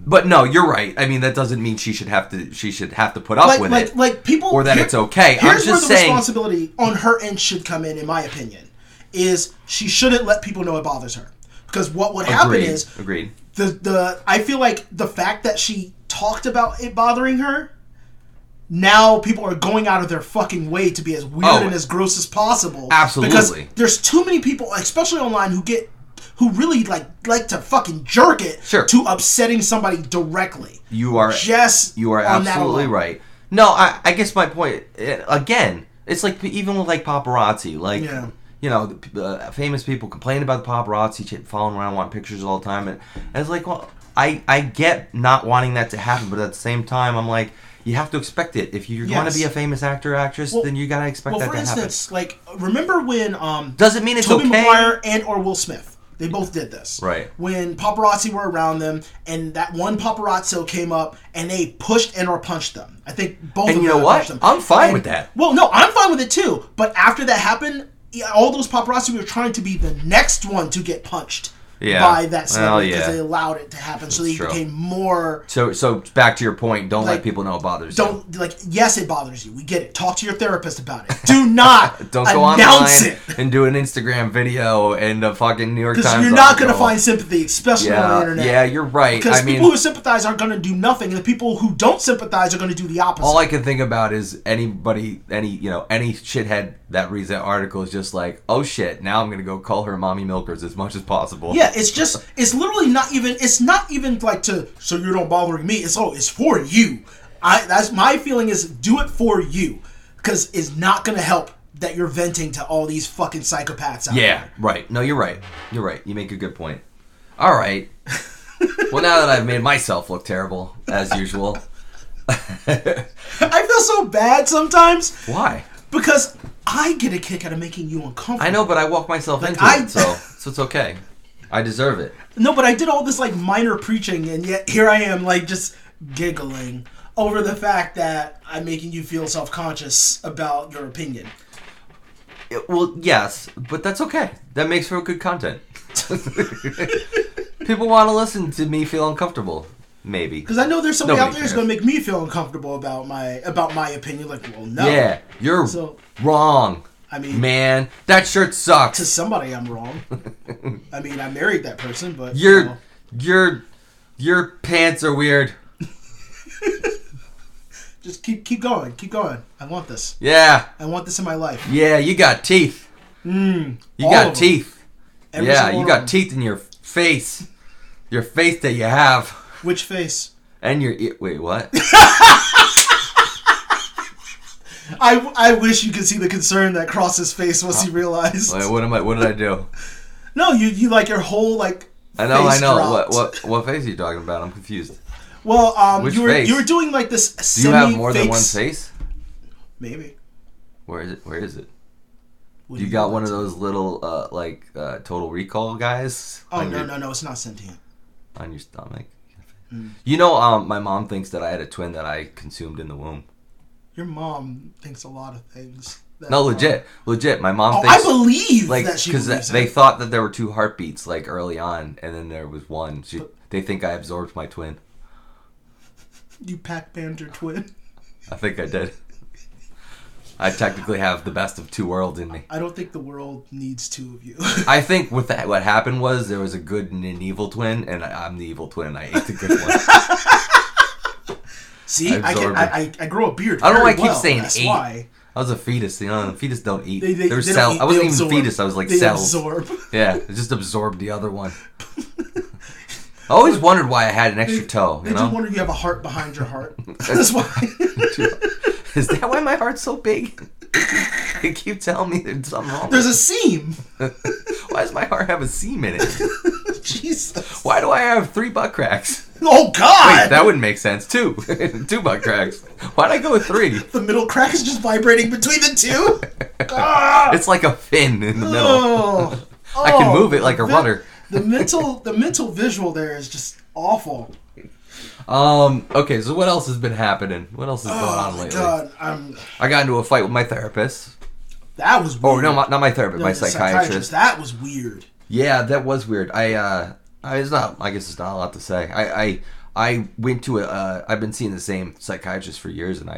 But no, you're right. I mean, that doesn't mean she should have to put up with it. Like people, or that it's okay. Here's where the responsibility on her end should come in my opinion, is she shouldn't let people know it bothers her. Because what would happen is... Agreed. I feel like the fact that she talked about it bothering her, now people are going out of their fucking way to be as weird and as gross as possible. Absolutely. Because there's too many people, especially online, who really like to fucking jerk it to upsetting somebody directly. You are absolutely right. No, I guess my point, again, it's like even with like paparazzi, like... Yeah. You know, famous people complain about the paparazzi following around, wanting pictures all the time. And it's like, well, I get not wanting that to happen, but at the same time, I'm like, you have to expect it. If you want to be a famous actor or actress, then you got to expect that to happen. For instance, like, remember when doesn't mean it's Tobey Maguire and or Will Smith, they both did this. Right. When paparazzi were around them, and that one paparazzo came up, and they pushed and or punched them. I think both of them pushed them. And you know what? I'm fine with that. Well, no, I'm fine with it too. But after that happened, all those paparazzi were trying to be the next one to get punched. Yeah. By that celebrity because they allowed it to happen, so they became more. So back to your point, don't let people know it bothers you. Don't yes, it bothers you. We get it. Talk to your therapist about it. Do not don't go announce online it and do an Instagram video and a fucking New York Times. Because you're not going to find sympathy, especially on the internet. Yeah, you're right. Because people who sympathize aren't going to do nothing, and the people who don't sympathize are going to do the opposite. All I can think about is any shithead that reads that article is just like, oh shit, now I'm going to go call her mommy milkers as much as possible. Yeah. It's literally not even like to, so you're not bothering me. It's for you. That's my feeling is do it for you. Because it's not going to help that you're venting to all these fucking psychopaths out there. Yeah, right. No, you're right. You're right. You make a good point. All right. Well, now that I've made myself look terrible, as usual. I feel so bad sometimes. Why? Because I get a kick out of making you uncomfortable. I know, but I walk myself into it, so it's okay. I deserve it. No, but I did all this minor preaching, and yet here I am just giggling over the fact that I'm making you feel self-conscious about your opinion. Well, yes, but that's okay. That makes for good content. People want to listen to me feel uncomfortable, maybe. Because I know there's somebody out there who's going to make me feel uncomfortable about my opinion. Like, well, no. Yeah, you're wrong. I mean, man, that shirt sucks. To somebody, I'm wrong. I mean, I married that person, but your pants are weird. Just keep going. I want this. Yeah, I want this in my life. Yeah, you got teeth. You got teeth. Yeah, you got teeth in your face. Your face that you have. Which face? And your wait, what? I wish you could see the concern that crossed his face once he realized. Wait, what did I do? No, you your whole I know. Dropped. What face are you talking about? I'm confused. Well, which face? You were doing this semi-face. Do you have more than one face? Maybe. Where is it? You got one of those little Total Recall guys? Oh, no, it's not sentient. On your stomach. Mm. My mom thinks that I had a twin that I consumed in the womb. Your mom thinks a lot of things. No, legit. My mom thinks... I believe that she believes it. Because they thought that there were two heartbeats, early on, and then there was one. They think I absorbed my twin. You Pac-Banned your twin? I think I did. I technically have the best of two worlds in me. I don't think the world needs two of you. I think what happened was there was a good and an evil twin, and I'm the evil twin, and I ate the good one. See, I grow a beard. I don't know why I keep saying that's eight. Why. I was a fetus. Fetus don't eat. They don't eat. I wasn't even a fetus. I was cells. Absorb. Yeah, I just absorbed the other one. I always wondered why I had an extra toe. I just wondered you have a heart behind your heart. That's why. Is that why my heart's so big? They keep telling me there's something wrong. There's a seam. Why does my heart have a seam in it? Jesus. Why do I have three butt cracks? Oh, God! Wait, that wouldn't make sense. Two butt cracks. Why'd I go with three? The middle crack is just vibrating between the two? Ah! It's like a fin in the middle. Oh, I can move it like a rudder. The mental visual there is just awful. Okay, so what else has been happening? What else is going on lately? God, I got into a fight with my therapist. That was weird. Oh, no, not my therapist, my psychiatrist. That was weird. Yeah, that was weird. I guess it's not a lot to say. I went to I've been seeing the same psychiatrist for years, and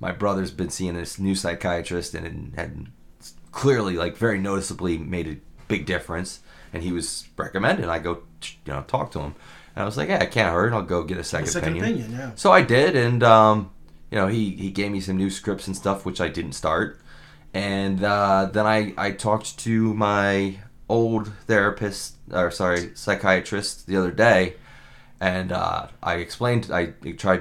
my brother's been seeing this new psychiatrist, and had clearly, very noticeably made a big difference. And he was recommended. I go, talk to him, and I was like, yeah, it can't hurt. I'll go get a second opinion. Yeah. So I did, and he gave me some new scripts and stuff, which I didn't start, and then I talked to my old psychiatrist the other day, and I tried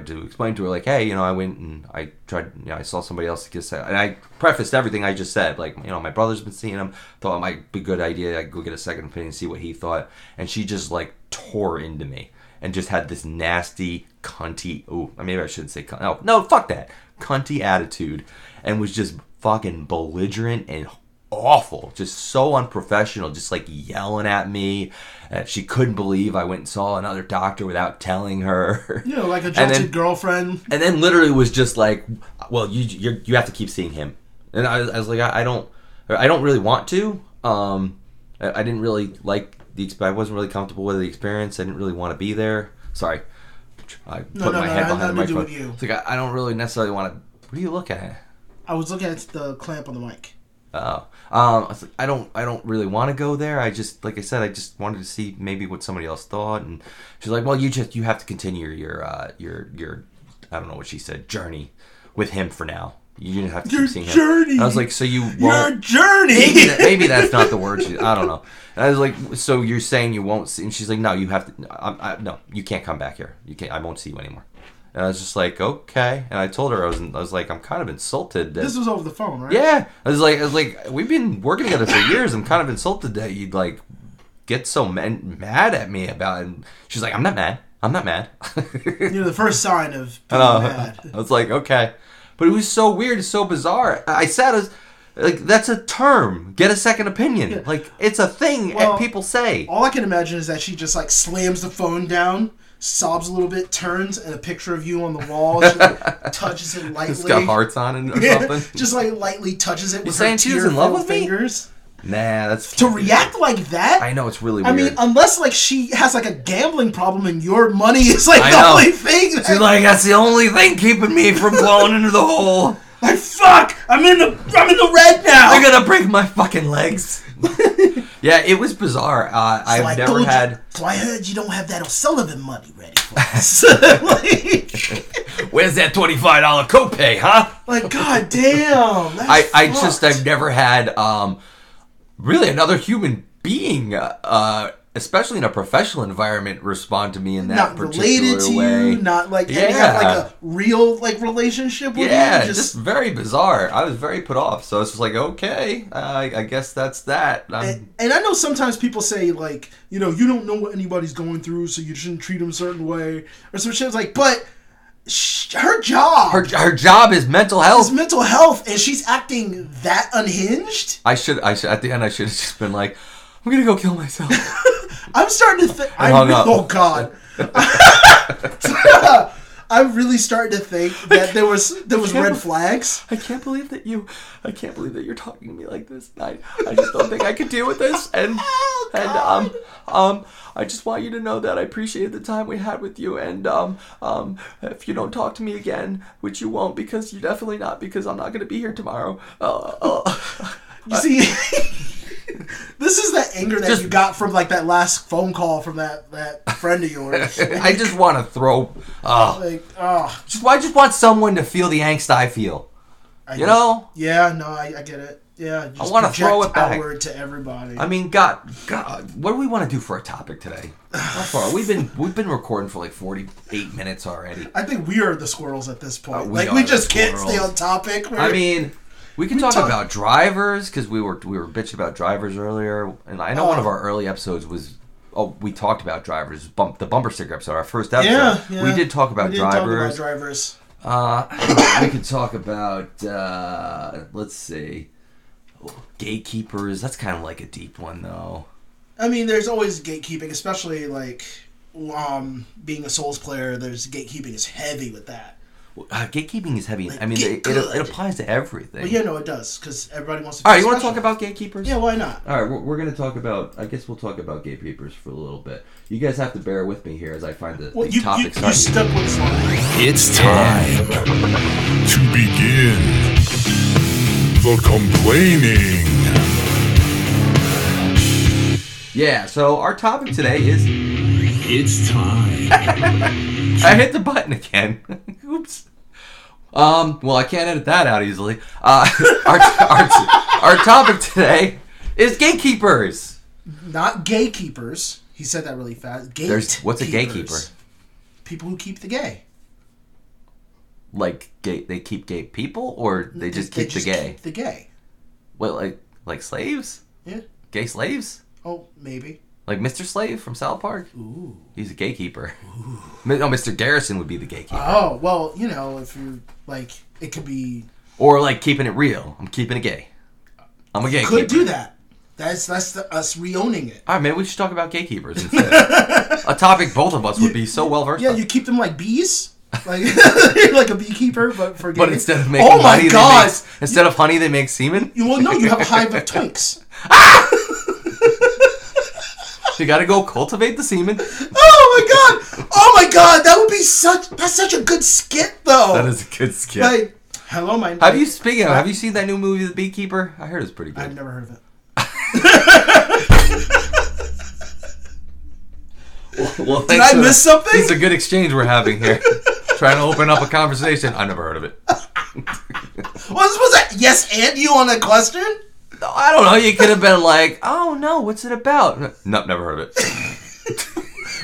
to explain to her I went and I tried, I saw somebody else get set, and I prefaced everything I just said my brother's been seeing him, thought it might be a good idea I go get a second opinion, see what he thought, and she just tore into me. and just had this nasty, cunty, oh, maybe I shouldn't say cunty, oh, no, fuck that, cunty attitude, and was just fucking belligerent and awful, just so unprofessional, just like yelling at me. She couldn't believe I went and saw another doctor without telling her. Yeah, like a jilted girlfriend. And then literally was just like, well, you have to keep seeing him. And I was like, I don't really want to. I didn't really like the experience. I wasn't really comfortable with the experience. I didn't really want to be there. Sorry. I put my head behind the microphone. It's like, I don't really necessarily want to. What are you looking at? I was looking at the clamp on the mic. Oh. I was like, I don't really want to go there. I just, like I said, I just wanted to see maybe what somebody else thought. And she's like, well, you have to continue your I don't know what she said, journey with him for now. You didn't have to keep seeing him. Your journey. I was like, so you won't... Your journey! Maybe that's not the word. I don't know. And I was like, so you're saying you won't see... And she's like, no, you have to... No, you can't come back here. You can't. I won't see you anymore. And I was just like, okay. And I told her, I was like, I'm kind of insulted. This was over the phone, right? Yeah. I was like, we've been working together for years. I'm kind of insulted that you'd, like, get so mad at me about it. And she's like, I'm not mad. The first sign of being mad. I was like, okay. But it was so weird. It's so bizarre. I sat as... Like, that's a term. Get a second opinion. Yeah. Like, it's a thing that people say. All I can imagine is that she just, like, slams the phone down, sobs a little bit, turns, and a picture of you on the wall. She, like, touches it lightly. It's got hearts on it or something. Just, like, lightly touches it with her tear-filled fingers. Nah, that's... To react like that? I know, it's really weird. I mean, unless, like, she has, like, a gambling problem and your money is, like, the only thing. She's like, that's the only thing keeping me from blowing into the hole. Like, fuck! I'm in the red now! I'm gonna break my fucking legs. Yeah, it was bizarre. I've never had... So I heard you don't have that O'Sullivan money ready for us. Where's that $25 copay, huh? Like, goddamn! I've never had, really another human being... especially in a professional environment, respond to me in that not particular way. Not related to way. You, not like, yeah. You have like a real like relationship with you. Just very bizarre. I was very put off. So it's just like, okay, I guess that's that. And I know sometimes people say like, you don't know what anybody's going through, so you shouldn't treat them a certain way. Or some shit like, but her job. Her job is mental health. It's mental health, and she's acting that unhinged? I should at the end, I should have just been like, I'm going to go kill myself. I'm starting to think... Oh, God. I'm really starting to think that there was red flags. I can't believe that you're talking to me like this. I just don't think I could deal with this. And I just want you to know that I appreciate the time we had with you. And if you don't talk to me again, which you won't, because you're definitely not, because I'm not going to be here tomorrow. You see... This is that anger that you got from like that last phone call from that friend of yours. I just want to throw. I just want someone to feel the angst I feel. I know. Yeah. No. I get it. Yeah. Just I want to throw it back to everybody. I mean, God, what do we want to do for a topic today? How far we've been recording for like 48 minutes already. I think we are the squirrels at this point. We just can't stay on topic. We can talk about drivers, because we were bitching about drivers earlier. And I know one of our early episodes was, we talked about drivers. The bumper sticker episode, our first episode. Yeah. We did talk about drivers. We could talk about, let's see, gatekeepers. That's kind of like a deep one, though. I mean, there's always gatekeeping, especially like being a Souls player. There's gatekeeping is heavy with that. Gatekeeping is heavy. Like, I mean, it applies to everything. Well, it does, because everybody wants to... All right, you want to talk about gatekeepers? Yeah, why not? All right, we're going to talk about... I guess we'll talk about gatekeepers for a little bit. You guys have to bear with me here as I find the topics... Well, you stuck with this one. It's time to begin the complaining. Yeah, so our topic today is... It's time... I hit the button again. Oops. Well, I can't edit that out easily. Our topic today is gatekeepers. Not gatekeepers. He said that really fast. What's a gatekeeper? People who keep the gay. Like they keep gay people, or they just keep the gay? Keep the gay. Well, like slaves? Yeah. Gay slaves? Oh, maybe. Like Mr. Slave from South Park. Ooh. He's a gatekeeper. Ooh. No, Mr. Garrison would be the gatekeeper. Oh, well, you know, if you're, like, it could be... Or, like, keeping it real. I'm keeping it gay. I'm a gatekeeper. Could do that. That's us re-owning it. All right, man, we should talk about gatekeepers instead. A topic both of us would be so well-versed on. Yeah, you keep them like bees. Like, you're like a beekeeper, but for gays. But instead of making honey, they make... Instead of honey, they make semen? Well, no, you have a hive of twinks. Ah! You gotta go cultivate the semen. Oh my god! Oh my god! That would be that's such a good skit though. That is a good skit. Like, hello, my. Have you seen that new movie, The Beekeeper? I heard it's pretty good. I've never heard of it. well, did I miss something? It's a good exchange we're having here. Trying to open up a conversation. I never heard of it. Was that yes and you on a question? I don't know. You could have been like, oh, no, what's it about? No, never heard of it.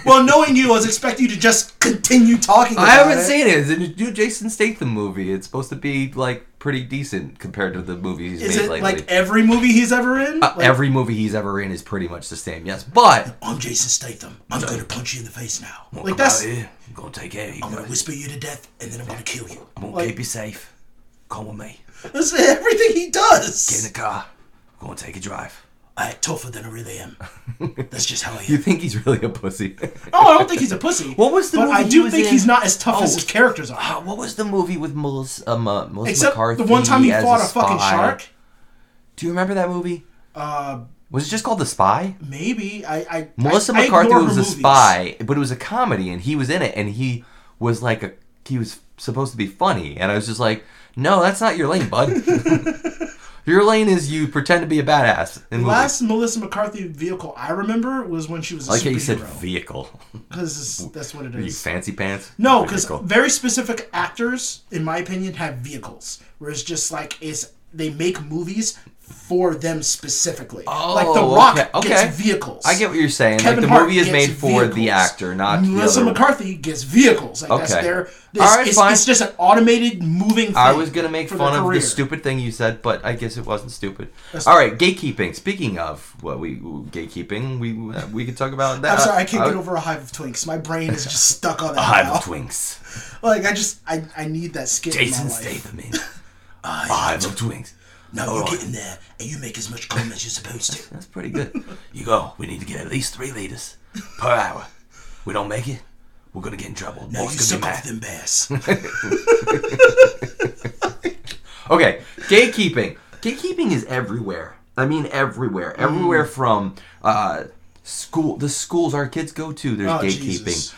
Well, knowing you, I was expecting you to just continue talking about it. I haven't seen it. It's a new Jason Statham movie. It's supposed to be, like, pretty decent compared to the movies he's made lately. Is it like every movie he's ever in? Every movie he's ever in is pretty much the same, yes. But... I'm Jason Statham. I'm going to punch you in the face now. Like, that's... I'm going to take care of you. I'm going to whisper you to death, and then I'm going to kill you. I'm going to keep you safe. Come with me. That's everything he does. Get in the car. Go and take a drive. I act tougher than I really am. That's just how I am. You think he's really a pussy? Oh, I don't think he's a pussy. What was the movie? I do think he's not as tough as his characters are. What was the movie with Melissa McCarthy? The one time he fought a fucking shark. Do you remember that movie? Was it just called The Spy? Maybe. Melissa McCarthy was a spy, but it was a comedy, and he was in it, and he was like he was supposed to be funny, and I was just like, no, that's not your lane, bud. Your lane is you pretend to be a badass. The last Melissa McCarthy vehicle I remember was when she was a superhero. I like how you said vehicle. Because that's what it is. Are you fancy pants? No, because very specific actors, in my opinion, have vehicles. Where it's just like, they make movies for them specifically. Oh, like The Rock gets vehicles. I get what you're saying. Kevin Hart movie is made for the actor, not Melissa McCarthy gets vehicles. Like that's their... It's just an automated moving thing. I was going to make fun of the stupid thing you said, but I guess it wasn't stupid. All right, gatekeeping. Speaking of gatekeeping, we could talk about that. I'm sorry, I can't get over a hive of twinks. My brain is just stuck on that. A hive of twinks. Like, I need that skit Jason in my life. Statham, in a hive of twinks. No, you get in there and you make as much cum as you're supposed to. That's pretty good. You go, we need to get at least 3 liters per hour. We don't make it, we're going to get in trouble. No, you suck off them bears. Okay, gatekeeping. Gatekeeping is everywhere. I mean everywhere. Everywhere from school. The schools our kids go to, there's gatekeeping.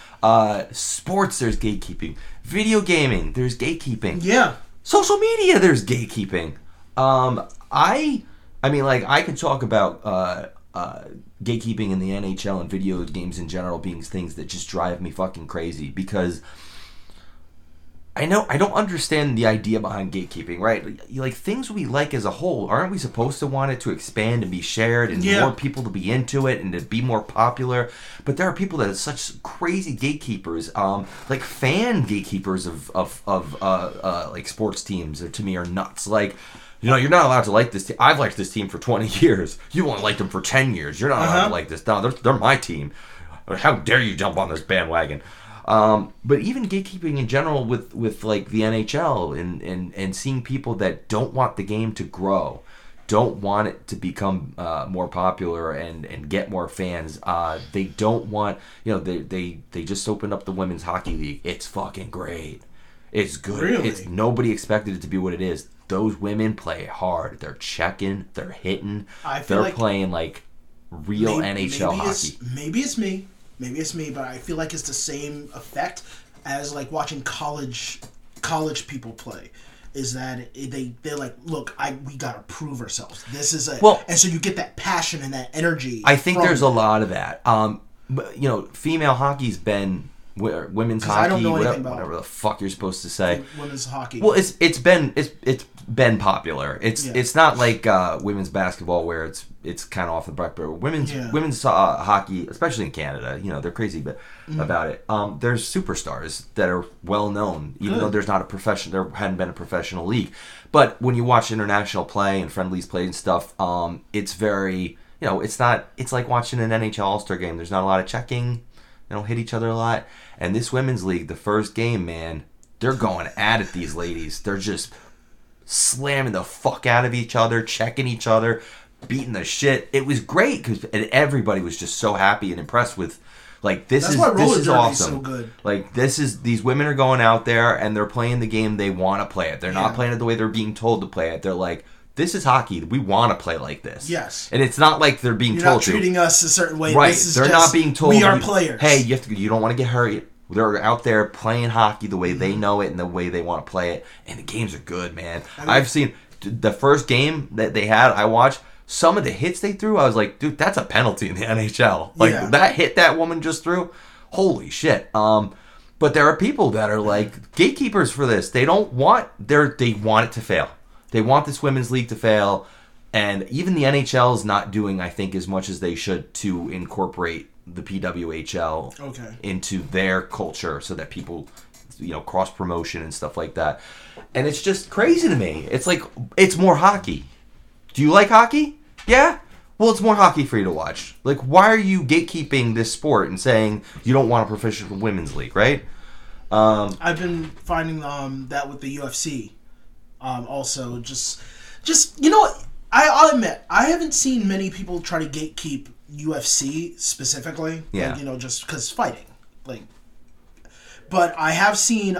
Jesus. Sports, there's gatekeeping. Video gaming, there's gatekeeping. Yeah. Social media, there's gatekeeping. I mean, like, I could talk about gatekeeping in the NHL and video games in general being things that just drive me fucking crazy because I don't understand the idea behind gatekeeping, right? Like, things we like as a whole, aren't we supposed to want it to expand and be shared and more people to be into it and to be more popular? But there are people that are such crazy gatekeepers, like fan gatekeepers of like sports teams to me are nuts. Like, you know, you're not allowed to like this team. I've liked this team for 20 years. You only liked them for 10 years. You're not allowed to like this. No, they're my team. How dare you jump on this bandwagon? But even gatekeeping in general with like the NHL and seeing people that don't want the game to grow, don't want it to become more popular and get more fans. They don't want, you know, they just opened up the Women's Hockey League. It's fucking great. It's good. Really? Nobody expected it to be what it is. Those women play hard. They're checking. They're hitting. They're like playing like real NHL hockey. Maybe it's me, but I feel like it's the same effect as like watching college people play. Is that they're like, look, we gotta prove ourselves. This is it. Well, and so you get that passion and that energy. I think there's a lot of that. You know, female hockey's been. Women's hockey, I don't know whatever the fuck you're supposed to say. Women's hockey. Well, it's been popular. It's not like women's basketball where it's kind of off the back, but women's hockey, especially in Canada, you know, they're crazy about it. There's superstars that are well known, even though there's not a profession. There hadn't been a professional league, but when you watch international play and friendlies play and stuff, it's very you know, it's not, it's like watching an NHL All-Star game. There's not a lot of checking. They don't hit each other a lot. And this women's league, the first game, man, they're going at it, these ladies. They're just slamming the fuck out of each other, checking each other, beating the shit. It was great because everybody was just so happy and impressed with, like, this is awesome. So good. Like, this is, these women are going out there and they're playing the game they want to play it. They're not playing it the way they're being told to play it. They're like, this is hockey. We want to play like this. Yes. And it's not like they're being told to. You're not treating us a certain way. Right. This is they're just, not being told. We are players. Hey, you have to. You don't want to get hurt. They're out there playing hockey the way they know it and the way they want to play it. And the games are good, man. I mean, I've seen the first game that they had, I watched. Some of the hits they threw, I was like, dude, that's a penalty in the NHL. Like, that hit that woman just threw, holy shit. But there are people that are like gatekeepers for this. They don't want they want it to fail. They want this women's league to fail, and even the NHL is not doing, I think, as much as they should to incorporate the PWHL into their culture so that people, you know, cross promotion and stuff like that. And it's just crazy to me. It's like, it's more hockey. Do you like hockey? Yeah? Well, it's more hockey for you to watch. Like, why are you gatekeeping this sport and saying you don't want a professional women's league, right? I've been finding that with the UFC. Also, just you know what? I'll admit, I haven't seen many people try to gatekeep UFC specifically. Yeah. Like, you know, just because fighting. Like, but I have seen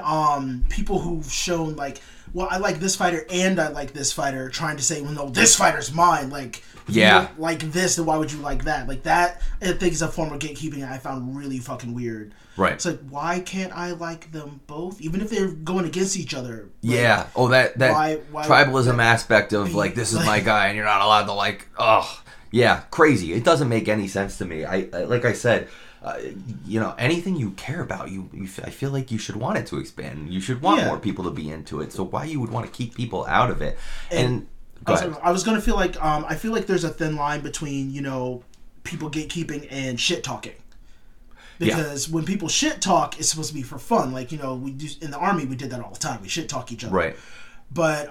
people who've shown, like, well, I like this fighter and I like this fighter, trying to say, well, no, this fighter's mine. Like, you don't like this, then why would you like that? Like, that, I think, is a form of gatekeeping that I found really fucking weird. Right. It's like, why can't I like them both? Even if they're going against each other. Like, yeah. Oh, that why tribalism aspect of, like, this is like, my guy and you're not allowed to, like, oh, yeah, crazy. It doesn't make any sense to me. I like I said, you know, anything you care about, I feel like you should want it to expand. You should want more people to be into it. So why you would want to keep people out of it? And I was going to feel like I feel like there's a thin line between, you know, people gatekeeping and shit talking. Because when people shit talk, it's supposed to be for fun. Like, you know, we do in the army, we did that all the time. We shit talk each other. Right. But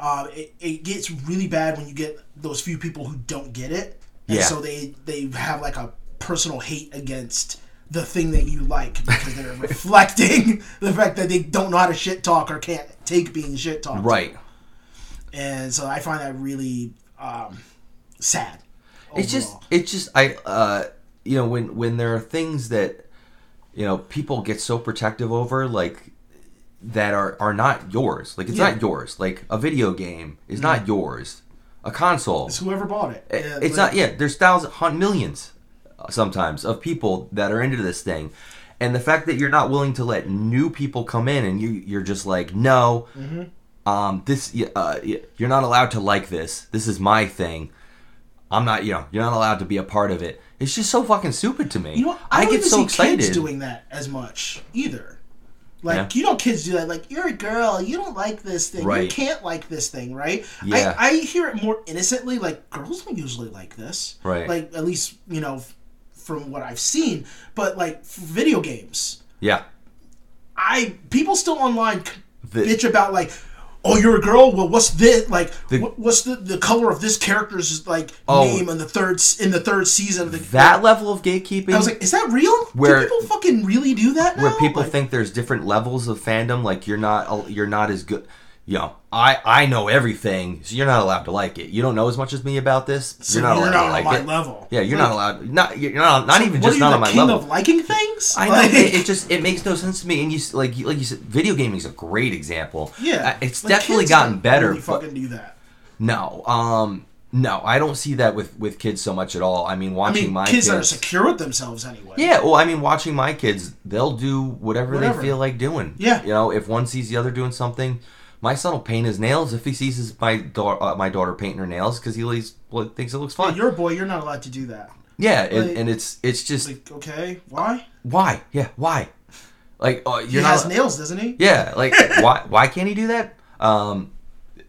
it gets really bad when you get those few people who don't get it. And so they have like a personal hate against the thing that you like because they're reflecting the fact that they don't know how to shit talk or can't take being shit talked. Right. And so I find that really sad. Overall. It's just I you know, when there are things that, you know, people get so protective over, like, that are not yours. Like, it's not yours. Like, a video game is not yours. A console. It's whoever bought it. It's like, not, there's millions sometimes of people that are into this thing, and the fact that you're not willing to let new people come in and you're just like, no, this you're not allowed to like this is my thing, I'm not, you know, you're not allowed to be a part of it. It's just so fucking stupid to me. You know, I don't get even so excited kids doing that as much either. Like, you know, kids do that. Like, you're a girl, you don't like this thing. Right. You can't like this thing, right? Yeah. I hear it more innocently. Like, girls don't usually like this. Right. Like, at least, you know, from what I've seen. But, like, video games. Yeah. People still online bitch about, like, oh, you're a girl? Well, what's this? Like, what's the color of this character's, like, name in the third season of the game? That level of gatekeeping? I was like, is that real? Do people fucking really do that now? Where people think there's different levels of fandom. Like, you're not as good. You know, I know everything, so you're not allowed to like it. You don't know as much as me about this. So you're not allowed to like it. Level. Yeah, you're not allowed. You're not on my level. King of liking things. I know. Like, it makes no sense to me. And you like you said, video gaming is a great example. Yeah, it's like, definitely gotten better. Really fucking do that. No, I don't see that with kids so much at all. I mean, watching my kids that are secure with themselves anyway. Yeah, well, I mean, watching my kids, they'll do whatever they feel like doing. Yeah, you know, if one sees the other doing something. My son will paint his nails if he sees my daughter painting her nails because he always thinks it looks fun. Hey, you're a boy. You're not allowed to do that. Yeah, like, and it's just... Like, okay, why? Why? Yeah, why? Like, he has nails, doesn't he? Yeah, like, why can't he do that?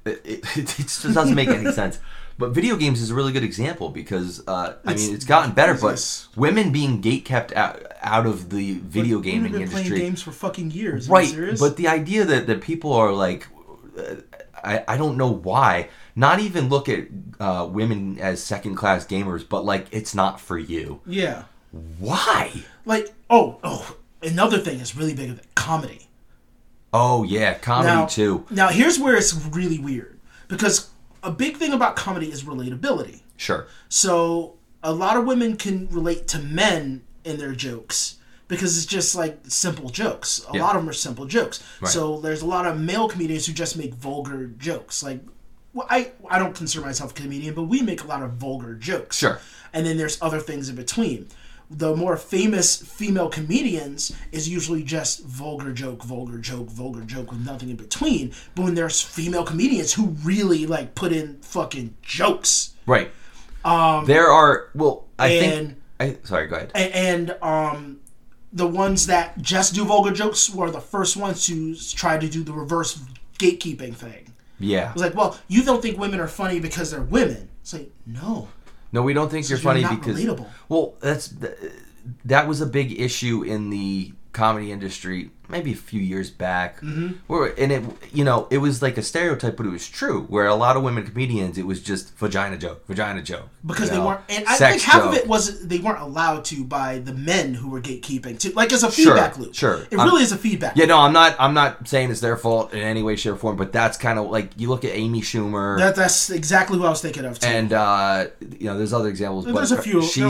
It just doesn't make any sense. But video games is a really good example because, it's gotten better, but women being gatekept out of the video gaming industry. Women have been playing games for fucking years. Right, but the idea that people are like... I don't know why. Not even look at women as second-class gamers, but, like, it's not for you. Yeah. Why? Like, another thing that's really big, comedy. Oh, yeah, comedy, too. Now, here's where it's really weird, because a big thing about comedy is relatability. Sure. So, a lot of women can relate to men in their jokes, because it's just, like, simple jokes. A lot of them are simple jokes. Right. So, there's a lot of male comedians who just make vulgar jokes. Like, well, I don't consider myself a comedian, but we make a lot of vulgar jokes. Sure. And then there's other things in between. The more famous female comedians is usually just vulgar joke with nothing in between. But when there's female comedians who really, like, put in fucking jokes. Right. Sorry, go ahead. And the ones that just do vulgar jokes were the first ones to try to do the reverse gatekeeping thing. Yeah. It was like, well, you don't think women are funny because they're women. It's like, no. No, we don't think you're funny because... relatable. Well, that was a big issue in the comedy industry maybe a few years back. Mm-hmm. It was like a stereotype, but it was true, where a lot of women comedians, it was just vagina joke. Because they weren't... And I think half of it was they weren't allowed to by the men who were gatekeeping. To, like, as a feedback loop. Sure. It really is a feedback loop. Yeah, no, I'm not saying it's their fault in any way, shape, or form, but that's kind of like... You look at Amy Schumer... That's exactly what I was thinking of, too. And, there's other examples. There's a few. She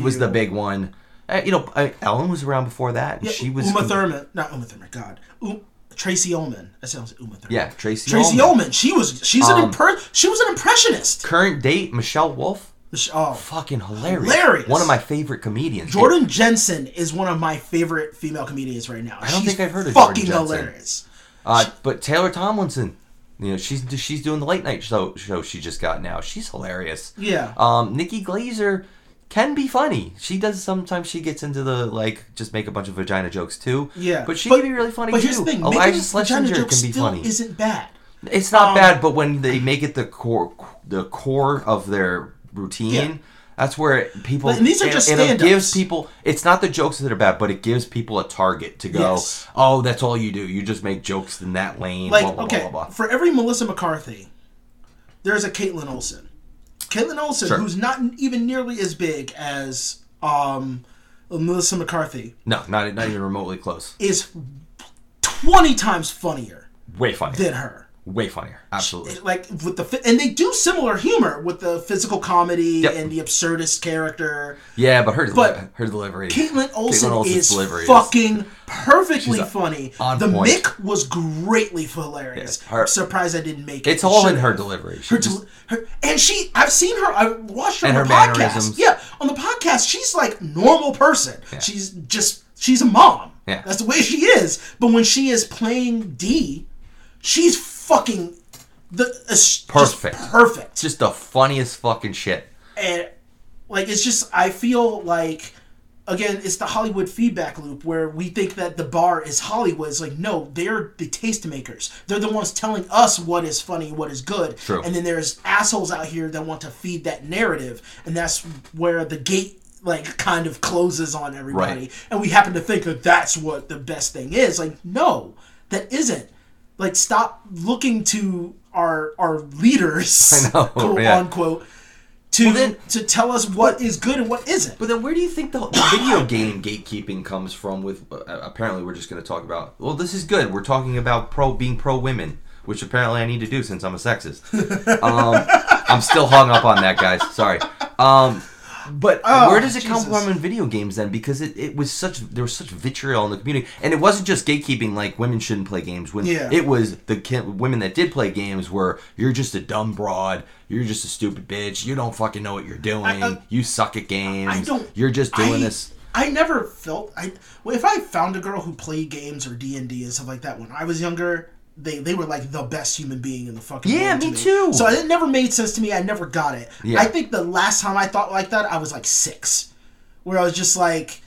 was the big one. Ellen was around before that. And she was Tracy Ullman. That sounds like Uma Thurman. Yeah, Tracy Ullman. She was an impressionist. Current date, Michelle Wolf. Fucking hilarious. One of my favorite comedians. Jordan Jensen is one of my favorite female comedians right now. I don't think I've heard of Jordan Jensen. Fucking hilarious. But Taylor Tomlinson. You know, she's doing the late night show she just got now. She's hilarious. Yeah. Nikki Glaser can be funny. She does sometimes. She gets into the just make a bunch of vagina jokes too. Yeah, but she can be really funny too. Here's the thing: Elijah Schlesinger can be funny. Isn't bad. It's not bad, but when they make it the core of their routine, that's where people. And these are just stand-ups. It gives people. It's not the jokes that are bad, but it gives people a target to go. Yes. Oh, that's all you do. You just make jokes in that lane. Like, blah, blah, blah. For every Melissa McCarthy, there's a Caitlin Olson. Caitlin Olson, sure. Who's not even nearly as big as Melissa McCarthy. No, not even remotely close. Is 20 times funnier. Way funnier. Than her. Way funnier. Absolutely. And they do similar humor with the physical comedy and the absurdist character. Yeah, but her delivery. Caitlin Olson is fucking perfectly funny. The point. Mick was greatly hilarious. Yeah, I'm surprised I didn't make it. It's all in her delivery. I've seen her. I watched her on the podcast. Mannerisms. Yeah, on the podcast, she's like normal person. Yeah. She's a mom. Yeah, that's the way she is. But when she is playing D, she's fucking perfect. Just perfect. Just the funniest fucking shit. And it's just, I feel like, again, it's the Hollywood feedback loop where we think that the bar is Hollywood. It's like, no, they're the tastemakers. They're the ones telling us what is funny, what is good. True. And then there's assholes out here that want to feed that narrative. And that's where the gate kind of closes on everybody. Right. And we happen to think that that's what the best thing is. Like, no, that isn't. Like, stop looking to our leaders, quote-unquote, to tell us what is good and what isn't. But then where do you think the video game gatekeeping comes from with... apparently we're just going to talk about... Well, this is good. We're talking about being pro-women, which apparently I need to do since I'm a sexist. I'm still hung up on that, guys. Sorry. But where does it come from in video games then? Because there was such vitriol in the community, and it wasn't just gatekeeping. Like, women shouldn't play games. It was the women that did play games were, you're just a dumb broad, you're just a stupid bitch, you don't fucking know what you're doing, you suck at games. You're just doing this. I never felt if I found a girl who played games or D&D and stuff like that when I was younger, they were like the best human being in the fucking world. Yeah, me too. So it never made sense to me. I never got it. Yeah. I think the last time I thought like that, I was like 6, where I was just like,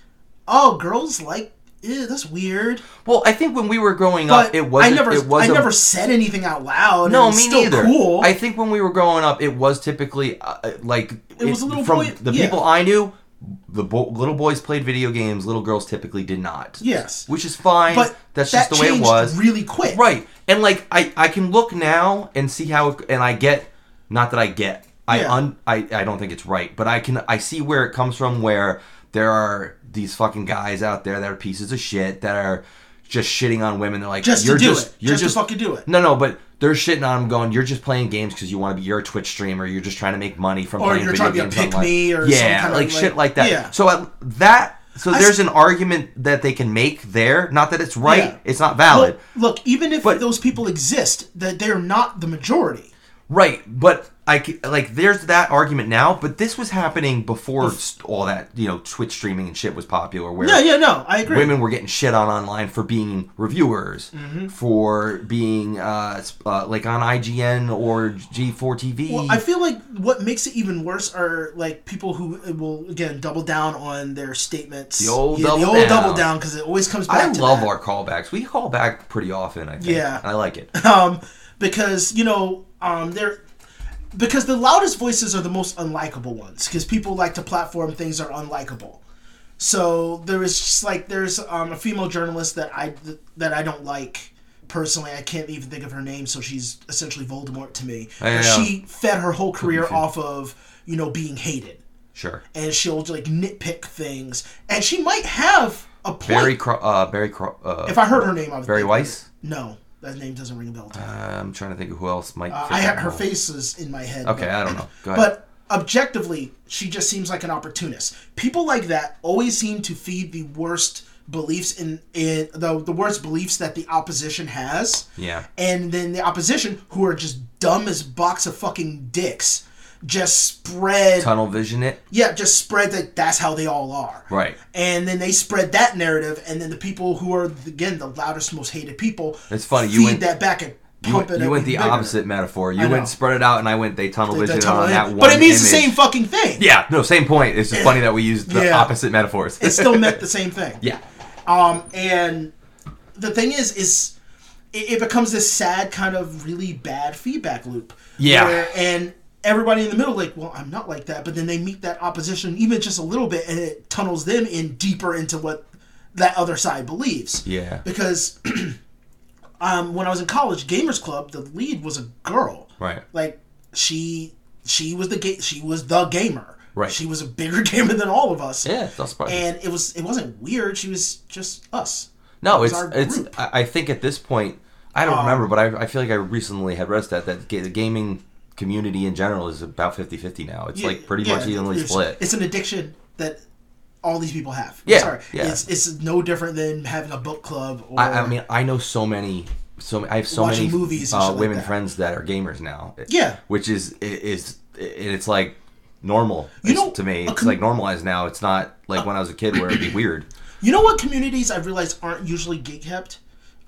"Oh, girls like, ew, that's weird." Well, I think when we were growing up, it wasn't. I never said anything out loud. No, me neither. Cool. I think when we were growing up, it was typically it was a little from the people I knew. The little boys played video games. Little girls typically did not. Yes, which is fine. But that's just the way it was. Really quick, right? And I can look now and see how, and I get. Not that I get. I don't think it's right, but I see where it comes from, where there are these fucking guys out there that are pieces of shit that are just shitting on women. They're like, You're just to fucking do it. No, but they're shitting on them, going, you're just playing games because you want to be, you're a Twitch streamer, you're just trying to make money from playing video games. Or you're trying to be a pick-me or something. Yeah, like shit like that. Yeah. So there's an argument that they can make there. Not that it's right. Yeah. It's not valid. Look, even if those people exist, that they're not the majority. Right, but there's that argument now, but this was happening before all that, Twitch streaming and shit was popular. Where I agree. Women were getting shit on online for being reviewers, mm-hmm. for being like on IGN or G4 TV. Well, I feel like what makes it even worse are like people who will again double down on their statements. The old double down because it always comes back. I love our callbacks. We call back pretty often. I think. Yeah, I like it because because the loudest voices are the most unlikable ones, because people like to platform things that are unlikable. So there is just there's a female journalist that I don't like personally. I can't even think of her name, so she's essentially Voldemort to me. She fed her whole career off of being hated. Sure. And she'll like nitpick things, and she might have a point. If I heard her name, I would. Barry Weiss. No. That name doesn't ring a bell to me. I'm trying to think of who else might. Her face is in my head. Okay, I don't know. Go ahead. But objectively, she just seems like an opportunist. People like that always seem to feed the worst beliefs in the worst beliefs that the opposition has. Yeah. And then the opposition, who are just dumb as a box of fucking dicks, just spread tunnel vision it. Yeah, just spread that's how they all are. Right. And then they spread that narrative, and then the people who are again the loudest, most hated people. It's funny you went that back and pump it. You went the opposite metaphor. You went spread it out, and I went they tunnel vision on that one. But it means the same fucking thing. Yeah. No, same point. It's just funny that we used the opposite metaphors. It still meant the same thing. Yeah. And the thing is it becomes this sad kind of really bad feedback loop. Yeah. And everybody in the middle, like, well, I'm not like that. But then they meet that opposition even just a little bit, and it tunnels them in deeper into what that other side believes. Yeah. Because when I was in college, Gamers Club, the lead was a girl. Right. Like she was the gamer. Right. She was a bigger gamer than all of us. Yeah. That's funny. And it wasn't weird. She was just us. No, it's. I think at this point, I don't remember, but I feel like I recently had read that the gaming community in general is about 50-50 now. It's pretty much evenly split. It's an addiction that all these people have. Yeah, sorry. Yeah. It's no different than having a book club. Or I mean, I know so many. I have so many movies women like that. Friends that are gamers now. Yeah, which it's like normal to me. It's like normalized now. It's not like when I was a kid where it'd be weird. You know what communities I've realized aren't usually gig kept,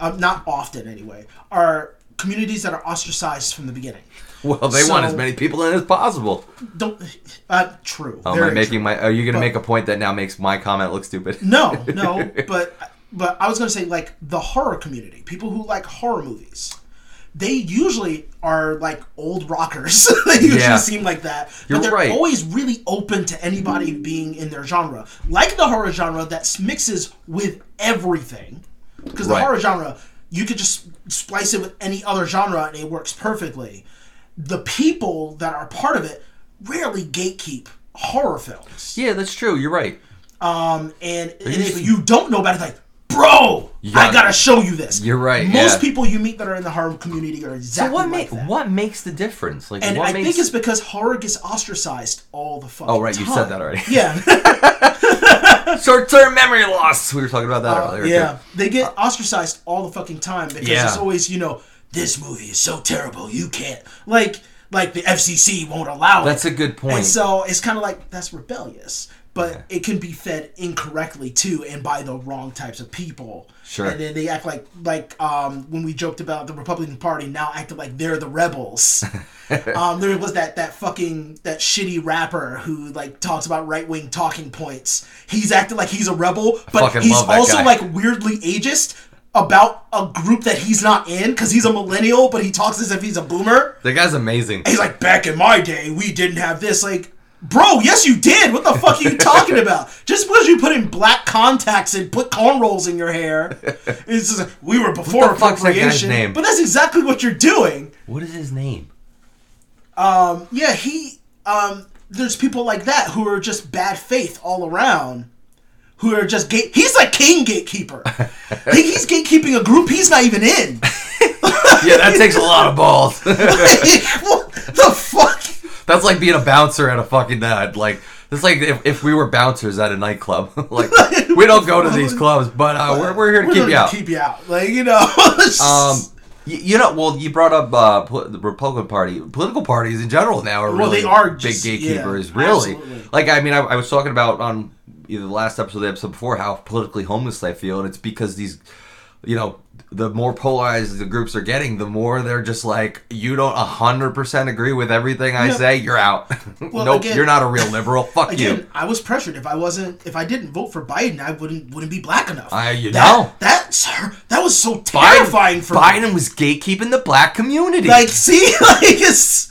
not often anyway, are communities that are ostracized from the beginning. Well, they want as many people in as possible. Don't. True. Oh, are you going to make a point that now makes my comment look stupid? No. But I was going to say, like, the horror community, people who like horror movies, they usually are like old rockers. They usually seem like that. But they're always really open to anybody being in their genre, like the horror genre that mixes with everything, because the horror genre, you could just splice it with any other genre and it works perfectly. The people that are part of it rarely gatekeep horror films. Yeah, that's true. You're right. And if you don't know about it, like, bro, I gotta show you this. You're right. Most people you meet that are in the horror community are exactly that. What makes the difference? Like, and I think it's because horror gets ostracized all the fucking time. Oh, right. You said that already. Yeah. Short-term memory loss. We were talking about that earlier. Yeah. Too. They get ostracized all the fucking time because it's always, this movie is so terrible, you can't. Like the FCC won't allow it. That's a good point. And so it's kind of like, that's rebellious. But it can be fed incorrectly, too, and by the wrong types of people. Sure. And then they act like when we joked about the Republican Party now acting like they're the rebels. There was that shitty rapper who, like, talks about right-wing talking points. He's acting like he's a rebel, but he's also, weirdly ageist about a group that he's not in, because he's a millennial, but he talks as if he's a boomer. That guy's amazing. And he's like, back in my day, we didn't have this. Like, bro, yes you did. What the fuck are you talking about? Just because you put in black contacts and put cornrows in your hair, it's just like, we were before appropriation. That name? But that's exactly what you're doing. What is his name? Yeah, he there's people like that who are just bad faith all around, who are just he's a king gatekeeper. He's gatekeeping a group he's not even in. Yeah, that takes a lot of balls. Like, what the fuck? That's like being a bouncer at a fucking like. It's like if we were bouncers at a nightclub. Like, we don't go to these clubs, but we're here to keep you out. Keep you out, like, you know. You know, well, you brought up the Republican Party. Political parties in general now are really big gatekeepers. Yeah, really, absolutely. Like, I mean, I was talking about on either the last episode or the episode before how politically homeless I feel, and it's because these, you know, the more polarized the groups are getting, the more they're just like, you don't 100% agree with everything I say, you're out. Well, nope, again, you're not a real liberal. Fuck again, you. I was pressured. If I didn't vote for Biden, I wouldn't be black enough. That was so terrifying for me. Biden was gatekeeping the black community. Like, see, like it's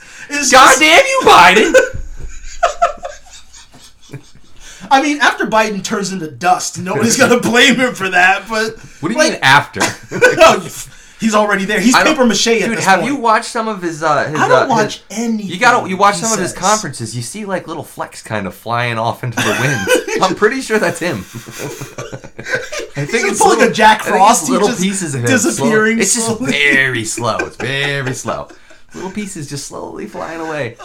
goddamn you, Biden. I mean, after Biden turns into dust, nobody's gonna blame him for that. But what do you mean after? No, he's already there. He's paper mache at this point. Dude, have you watched some of his I don't watch anything. You watch some of his conferences. You see, like, little flecks kind of flying off into the wind. I'm pretty sure that's him. I think it's like a Jack Frost. Little pieces of him disappearing. It's just very slow. It's very slow. Little pieces just slowly flying away.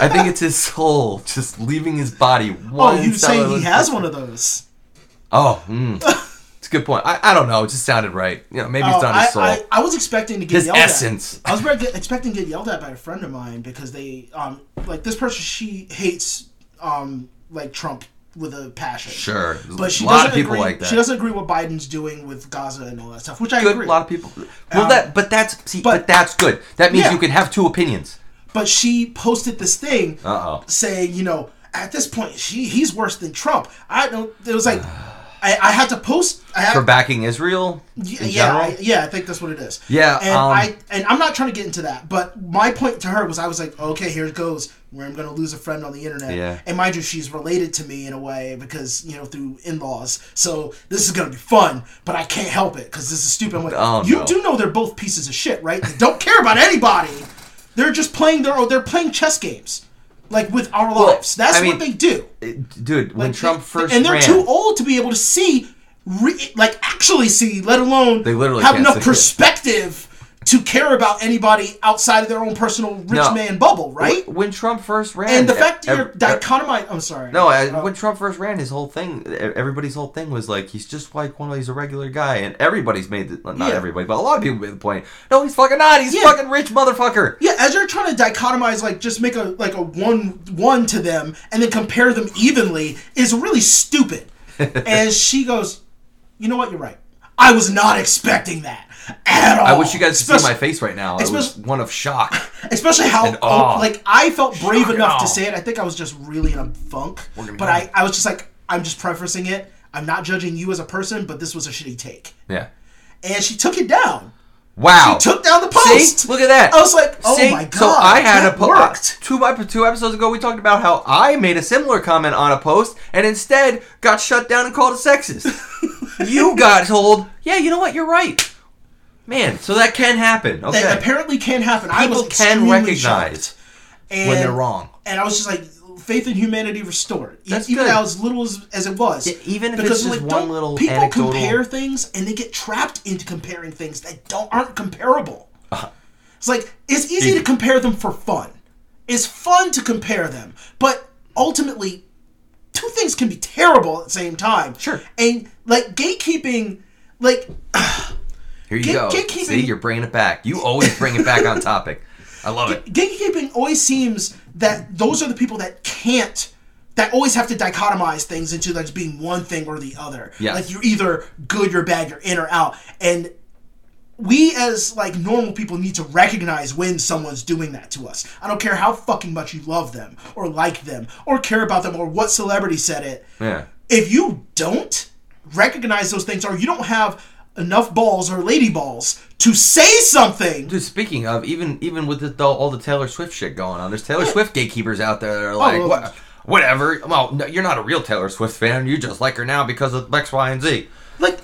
I think it's his soul just leaving his body. Oh, you're saying he has one of those? Oh, good point. I don't know. It just sounded right. You know, maybe it's not his soul. I was expecting to get yelled at. His essence. I was expecting to get yelled at by a friend of mine because they, like, this person, she hates, like, Trump with a passion. Sure. But a lot of people agree, like that. She doesn't agree with what Biden's doing with Gaza and all that stuff, which I agree. A lot of people. Well, but that's good. That means you can have two opinions. But she posted this thing saying, you know, at this point, he's worse than Trump. I don't, it was like... I had to post... for backing Israel in general? I think that's what it is. Yeah. And, I'm not trying to get into that, but my point to her was I was like, okay, here it goes, where I'm going to lose a friend on the internet. Yeah. And mind you, she's related to me in a way because, you know, through in-laws. So this is going to be fun, but I can't help it because this is stupid. I'm like, you do know they're both pieces of shit, right? They don't care about anybody. They're just playing they're playing chess games. Like, with our lives. That's what they do. Dude, when Trump first ran... And they're too old to be able to see, actually see, let alone have enough perspective to care about anybody outside of their own personal rich man bubble, right? When Trump first ran... And the fact that you're dichotomized... I'm sorry. No, when Trump first ran, everybody's whole thing was like, he's just like one of these regular guy, and everybody's made... Not everybody, but a lot of people made the point, no, he's fucking not, he's fucking rich motherfucker. Yeah, as you're trying to dichotomize, like, just make a 1-1 to them, and then compare them evenly, is really stupid. And she goes, you know what, you're right. I was not expecting that. At all. I wish you guys could see my face right now. It was one of shock. Especially how, I felt brave enough to say it. I think I was just really in a funk. But I was just like, I'm just prefacing it. I'm not judging you as a person, but this was a shitty take. Yeah. And she took it down. Wow. She took down the post. See? Look at that. I was like, my God. So I had a post. Two episodes ago, we talked about how I made a similar comment on a post and instead got shut down and called a sexist. You got told, yeah, you know what? You're right. Man, so that can happen. Okay. That apparently can happen. People can recognize when they're wrong. And I was just like, faith in humanity restored. That's even as little as it was. Yeah, even if it's just one little anecdotal... People compare things, and they get trapped into comparing things that aren't comparable. It's like, it's easy to compare them for fun. It's fun to compare them. But ultimately, two things can be terrible at the same time. Sure. And, like, gatekeeping, like... Here you go. See, you're bringing it back. You always bring it back on topic. I love it. Gatekeeping always seems that those are the people that always have to dichotomize things into like being one thing or the other. Yes. Like you're either good or bad, you're in or out. And we as like normal people need to recognize when someone's doing that to us. I don't care how fucking much you love them or like them or care about them or what celebrity said it. Yeah. If you don't recognize those things or you don't have enough balls or lady balls to say something. Dude, speaking of, even with all the Taylor Swift shit going on, there's Taylor Swift gatekeepers out there that are like, whatever. Well, no, you're not a real Taylor Swift fan. You just like her now because of X, Y, and Z. Like,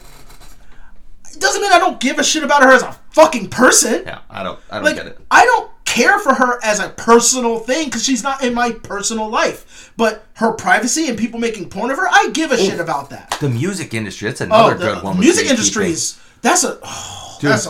it doesn't mean I don't give a shit about her as a fucking person. Yeah, I don't get it. I don't care for her as a personal thing because she's not in my personal life. But her privacy and people making porn of her, I give a shit about that. The music industry, that's another good one. Music industries, that's a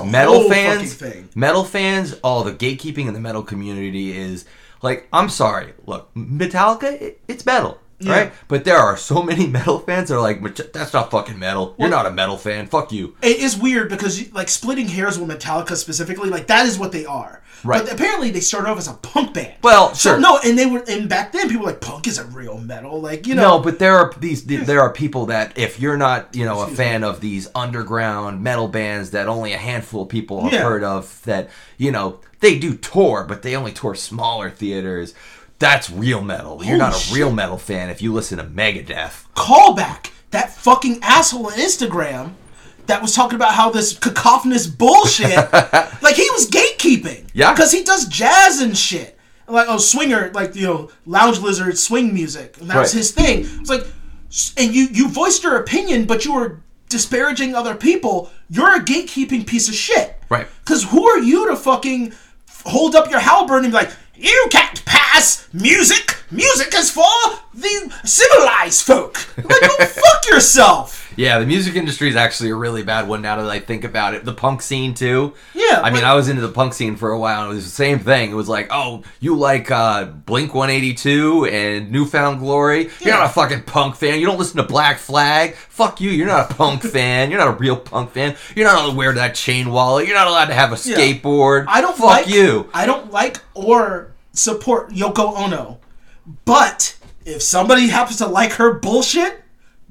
metal fans, fucking thing. Metal fans, the gatekeeping in the metal community is like, I'm sorry. Look, Metallica, it's metal. Yeah. Right, but there are so many metal fans that are like, that's not fucking metal. You're not a metal fan. Fuck you. It is weird because like splitting hairs with Metallica specifically, like that is what they are. Right. But apparently they started off as a punk band. Well, sure. So, no, and they were, and back then people were like, punk isn't real metal, like, you know. No, but there are people that if you're not, you know, a fan of these underground metal bands that only a handful of people have heard of, that, you know, they do tour, but they only tour smaller theaters. That's real metal. You're not a real metal fan if you listen to Megadeth. Callback. That fucking asshole on Instagram that was talking about how this cacophonous bullshit, like he was gatekeeping. Yeah. Because he does jazz and shit. Like, swinger, like, you know, Lounge Lizard swing music. And that was his thing. It's like, and you voiced your opinion, but you were disparaging other people. You're a gatekeeping piece of shit. Right. Because who are you to fucking hold up your halberd and be like, you can't pass music. Music is for the civilized folk. Like, go fuck yourself. Yeah, the music industry is actually a really bad one now that I think about it. The punk scene, too. Yeah. I mean, I was into the punk scene for a while, and it was the same thing. It was like, oh, you like Blink-182 and Newfound Glory? Yeah. You're not a fucking punk fan. You don't listen to Black Flag. Fuck you. You're not a punk fan. You're not a real punk fan. You're not allowed to wear that chain wallet. You're not allowed to have a skateboard. I don't fuck you. I don't like or support Yoko Ono. But if somebody happens to like her bullshit,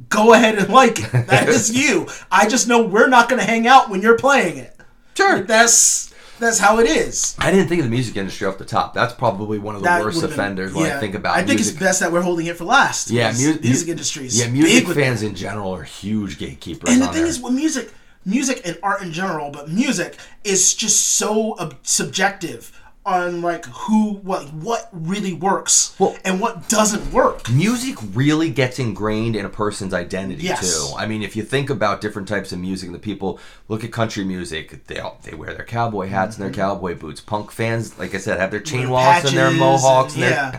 go ahead and like it. That is you. I just know we're not going to hang out when you're playing it. Sure. That's how it is. I didn't think of the music industry off the top. That's probably one of the worst offenders when I think about it. I think music. It's best that we're holding it for last. Yeah, music industry is music fans in general are huge gatekeepers. And the thing is, with music and art in general, but music is just so subjective on like what really works and what doesn't work. Music really gets ingrained in a person's identity too. I mean, if you think about different types of music, the people look at country music, they wear their cowboy hats and their cowboy boots. Punk fans, like I said, have their chain wallets and their mohawks and their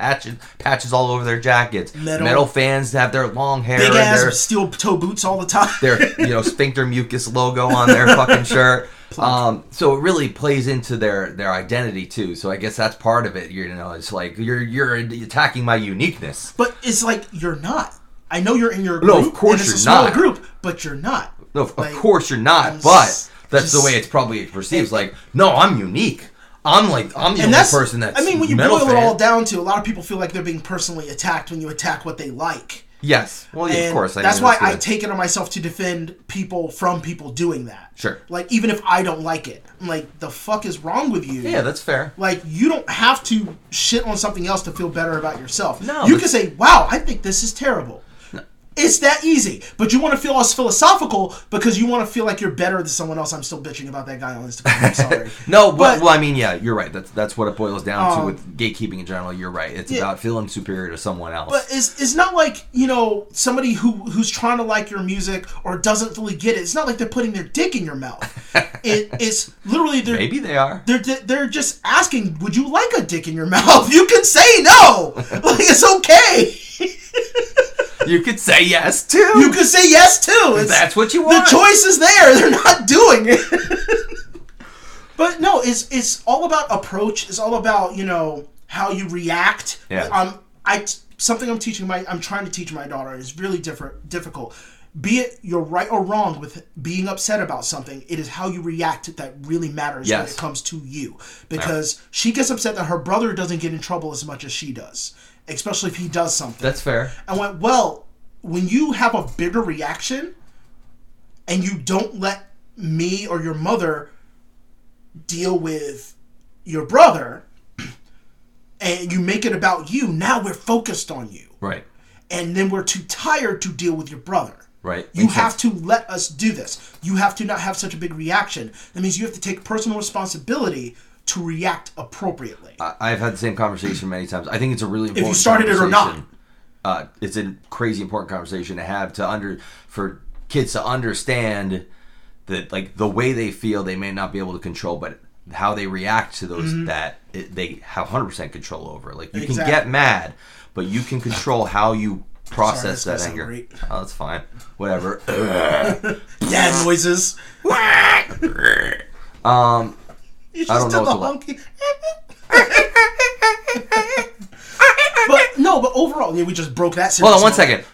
patches all over their jackets. Metal fans have their long hair, big ass and their steel toe boots all the time. Their sphincter mucus logo on their fucking shirt. So it really plays into their identity too. So I guess that's part of it. You know, it's like you're attacking my uniqueness. But it's like you're not. I know you're in your group. No, of course and it's you're a not. Group, but you're not. No, of course you're not. But that's the way it's probably perceived. Like, no, I'm unique. I'm the only person that's. I mean, when you boil it all down to, a lot of people feel like they're being personally attacked when you attack what they like. Yes. Well, yeah, of course. That's why I take it on myself to defend people from people doing that. Sure. Like, even if I don't like it. I'm like, the fuck is wrong with you? Yeah, that's fair. Like, you don't have to shit on something else to feel better about yourself. No. You can say, wow, I think this is terrible. No. It's that easy. But you want to feel us philosophical because you want to feel like you're better than someone else. I'm still bitching about that guy on Instagram. I'm sorry. No, but well, I mean, yeah, you're right. That's what it boils down to with gatekeeping in general. You're right. It's about feeling superior to someone else. But it's not like, you know, somebody who's trying to like your music or doesn't fully get it. It's not like they're putting their dick in your mouth. It's literally maybe they are. They're just asking, would you like a dick in your mouth? You can say no. Like, it's okay. You could say yes, too. You could say yes, too. That's what you want. The choice is there. They're not doing it. But no, it's all about approach. It's all about, you know, how you react. Yeah. I'm trying to teach my daughter is really difficult. Be it you're right or wrong with being upset about something, it is how you react that really matters when it comes to you. Because she gets upset that her brother doesn't get in trouble as much as she does. Especially if he does something. That's fair. I went, well, when you have a bigger reaction and you don't let me or your mother deal with your brother and you make it about you, now we're focused on you. Right. And then we're too tired to deal with your brother. Right. You have to let us do this. You have to not have such a big reaction. That means you have to take personal responsibility to react appropriately. I've had the same conversation many times. I think it's a really important conversation. If you started it or not. It's a crazy important conversation to have for kids to understand that, like, the way they feel they may not be able to control, but how they react to those that they have 100% control over. Like, you can get mad, but you can control how you process that anger. Oh, that's fine. Whatever. Dad noises. You just I don't know what to But no, but overall, yeah, we just broke that. Hold on one second.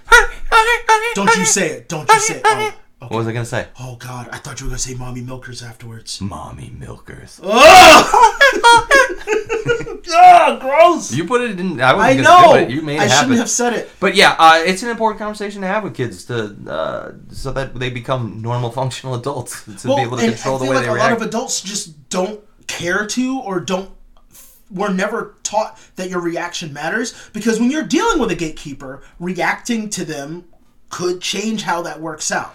Don't you say it. Don't you say it. Oh. Okay. What was I going to say? Oh, God. I thought you were going to say mommy milkers afterwards. Mommy milkers. Oh! Oh, gross. You put it in. I know. It. You made it happen. I shouldn't have said it. But yeah, it's an important conversation to have with kids to so that they become normal, functional adults. To be able to control the way they react. A lot of adults just don't care to or don't. We're never taught that your reaction matters. Because when you're dealing with a gatekeeper, reacting to them could change how that works out.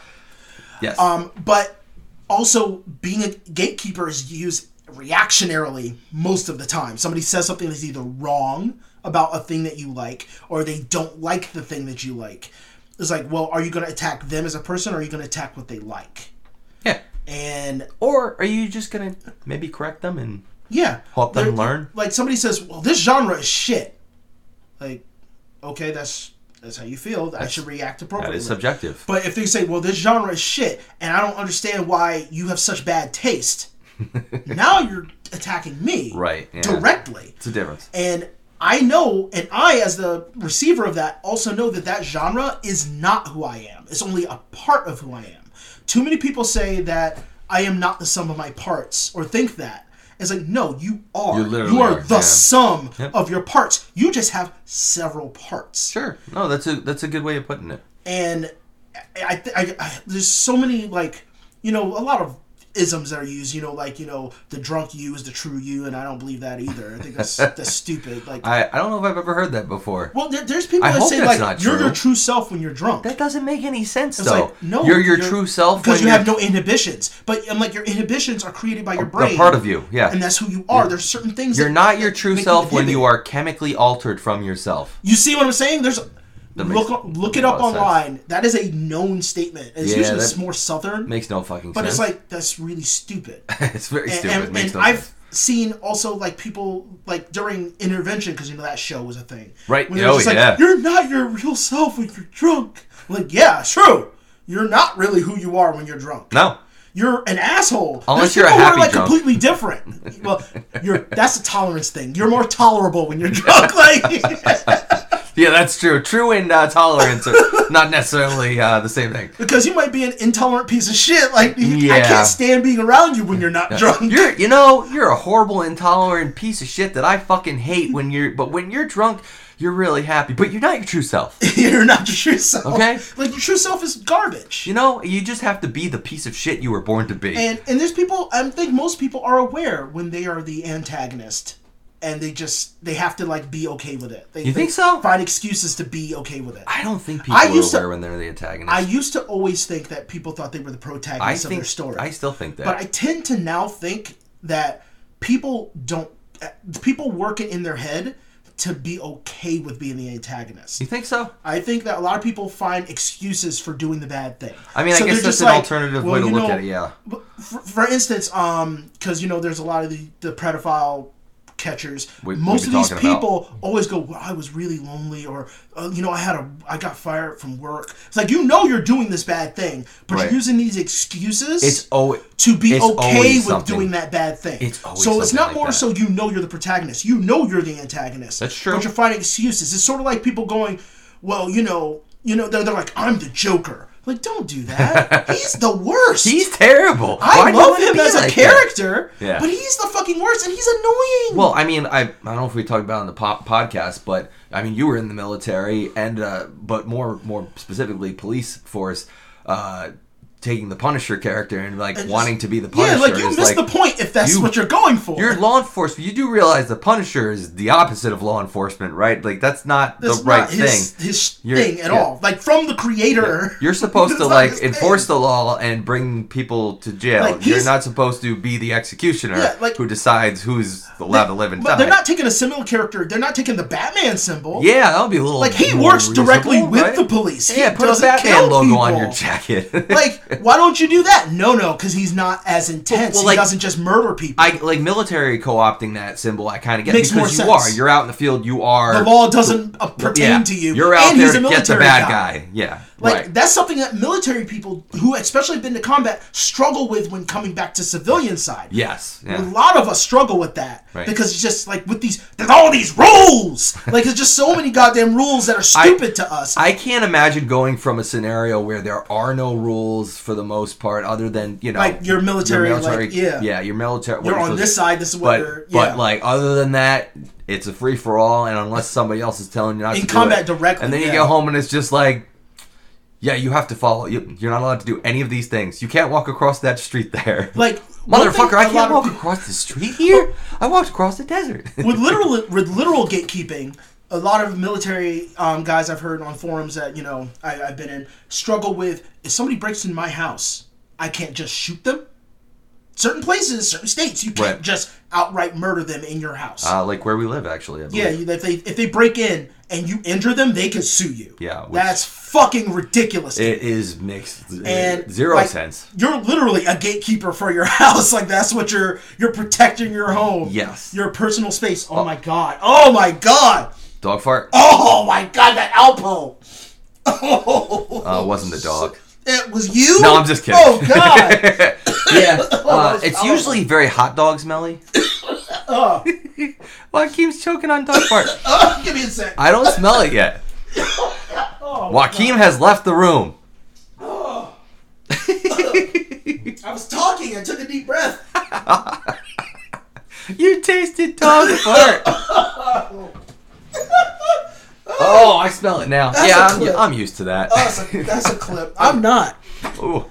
Yes. But also, being a gatekeeper is used reactionarily most of the time. Somebody says something that's either wrong about a thing that you like, or they don't like the thing that you like. It's like, well, are you going to attack them as a person, or are you going to attack what they like? Yeah. And or are you just going to maybe correct them and help them learn? Like, somebody says, well, this genre is shit. Like, okay, that's how you feel. I should react appropriately. That is subjective. But if they say, well, this genre is shit, and I don't understand why you have such bad taste, now you're attacking me directly. It's a difference. And I know, and I, as the receiver of that, also know that that genre is not who I am. It's only a part of who I am. Too many people say that I am not the sum of my parts, or think that. It's like, no, you are. You are the sum of your parts. You just have several parts. Sure. No, that's a good way of putting it. And I there's so many, like, you know, a lot of isms that are used. You know, like, you know, the drunk you is the true you, and I don't believe that either. I think that's stupid. Like, I don't know if I've ever heard that before. Well, there's people that say, like, you're your true self when you're drunk. That doesn't make any sense, though. Like, no, you're true self because you have no inhibitions. But I'm like, your inhibitions are created by your brain. They're part of you, yeah. And that's who you are. Yeah. There's certain things. You're not your true self when you are chemically altered from yourself. You see what I'm saying? Look it up online. Sense. That is a known statement. It's usually more southern. Makes no fucking sense. But it's like, that's really stupid. It's very stupid. I've seen also, like, people, like, during intervention, because, you know, that show was a thing. Right. When like, you're not your real self when you're drunk. I'm like, yeah, true. You're not really who you are when you're drunk. No. You're an asshole. Unless you're a happy drunk. Completely different. Well, that's a tolerance thing. You're more tolerable when you're drunk. Yeah, that's true. True and tolerance are not necessarily the same thing. Because you might be an intolerant piece of shit. Like, I can't stand being around you when you're not drunk. You're a horrible, intolerant piece of shit that I fucking hate when you're... But when you're drunk, you're really happy. But you're not your true self. You're not your true self. Okay? Like, your true self is garbage. You know, you just have to be the piece of shit you were born to be. And there's people... I think most people are aware when they are the antagonist. And they have to, like, be okay with it. You think so? Find excuses to be okay with it. I don't think people are aware when they're the antagonist. I used to always think that people thought they were the protagonist of their story. I still think that. But I tend to now think that people work it in their head to be okay with being the antagonist. You think so? I think that a lot of people find excuses for doing the bad thing. I mean, I guess that's an alternative way to look at it, yeah. For instance, because, you know, there's a lot of the pedophile... catchers. Most of these people always go, well, I was really lonely, or you know, I got fired from work. It's like, you know, you're doing this bad thing, but you're using these excuses to be okay with doing that bad thing. It's not like more that. So you know you're the protagonist. You know you're the antagonist. That's true. But you're finding excuses. It's sort of like people going, well, you know, they're like, I'm the Joker. Like, don't do that. He's the worst. He's terrible. I love him as a character, but he's the fucking worst, and he's annoying. Well, I mean, I don't know if we talked about it on the podcast, but, I mean, you were in the military, and but more specifically, police force, taking the Punisher character and, like, wanting to be the Punisher. Yeah, like, you missed the point if that's what you're going for. You're law enforcement. You do realize the Punisher is the opposite of law enforcement, right? Like, that's not his thing at all. Like, from the creator. Yeah. You're supposed to, like, enforce the law and bring people to jail. Like, you're not supposed to be the executioner who decides who's allowed to live and die. They're not taking a similar character. They're not taking the Batman symbol. Yeah, that would be a little... Like, he works directly with the police. Yeah, put a Batman logo on your jacket. Like... Why don't you do that? No, because he's not as intense. Well, like, he doesn't just murder people. I like military co-opting that symbol. I kind of get it. Makes because more sense. You're out in the field. You are. The law doesn't pertain to you. You're out and there he's a to get the bad guy. Yeah, like that's something that military people who especially have been to combat struggle with when coming back to civilian side. Yes, yeah. A lot of us struggle with that because it's just like with these. There's all these rules. Like there's just so many goddamn rules that are stupid to us. I can't imagine going from a scenario where there are no rules for the most part, other than like your military your military. You're on this side. This is what you're. Yeah. But like other than that, it's a free for all, and unless somebody else is telling you not to do it. In combat directly, and then you go home and it's just like, you have to follow. You're not allowed to do any of these things. You can't walk across that street there. Like. Motherfucker, I can't walk across the street here. I walked across the desert. with literal gatekeeping, a lot of military guys I've heard on forums that I've been in struggle with. If somebody breaks in my house, I can't just shoot them. Certain places, certain states, you can't just outright murder them in your house. Like where we live, actually. I believe. If they break in and you injure them, they can sue you. Yeah, that's fucking ridiculous. It is mixed and zero sense. You're literally a gatekeeper for your house. Like that's what you're protecting your home. Yes, your personal space. Oh my god. Oh my god. Dog fart. Oh my god, that Alpo. Oh, it wasn't the dog. It was you? No, I'm just kidding. Oh, God. It's usually very hot dogs, Melly. Joaquin's choking on dog fart. Give me a sec. I don't smell it yet. Joaquin has left the room. Oh. I was talking. I took a deep breath. You tasted dog fart. Oh, I smell it now. I'm used to that. That's a clip. I'm not. Ooh.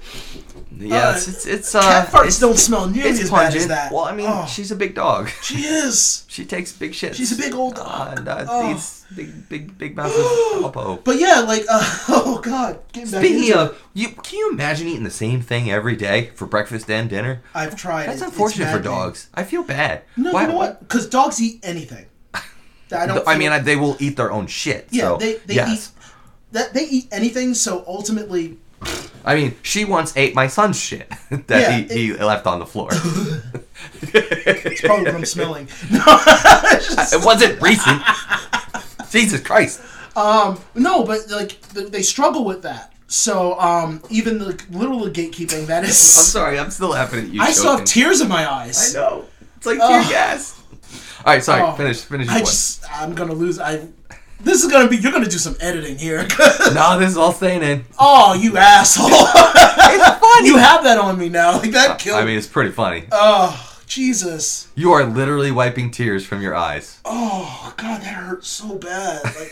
Yeah, it's cat farts don't smell nearly as bad as that. Well, I mean, she's a big dog. She is. She takes big shits. She's a big old dog. And eats big mouth of popo. But yeah, God. Speaking of, can you imagine eating the same thing every day for breakfast and dinner? I've tried. That's unfortunate for dogs. I feel bad. No, you know what? Because dogs eat anything. They will eat their own shit. Yeah, so, they eat anything. So ultimately, she once ate my son's shit he left on the floor. It's probably what I'm smelling. No, it wasn't recent. Jesus Christ. No, but they struggle with that. So even the literal gatekeeping that is. I'm sorry, I'm still laughing at you. I still have tears in my eyes. I know. It's like tear gas. All right, sorry. Finish your point. I'm gonna lose. This is gonna be. You're gonna do some editing here. No, this is all staying in. Oh, you asshole! It's funny. You have that on me now. Like that killed. It's pretty funny. Oh, Jesus! You are literally wiping tears from your eyes. Oh God, that hurts so bad. Like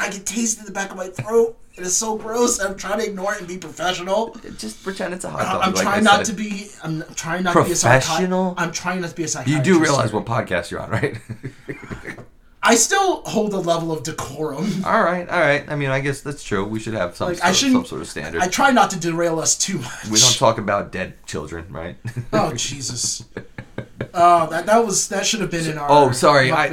I can taste it in the back of my throat. It is so gross. I'm trying to ignore it and be professional. Just pretend it's a hot dog. I'm trying not to be a professional. I'm trying not to be a psychiatrist. You do realize what podcast you're on, right? I still hold a level of decorum. All right. I guess that's true. We should have some sort of standard. I try not to derail us too much. We don't talk about dead children, right? Oh Jesus. Oh, that should have been in our. Oh, sorry. True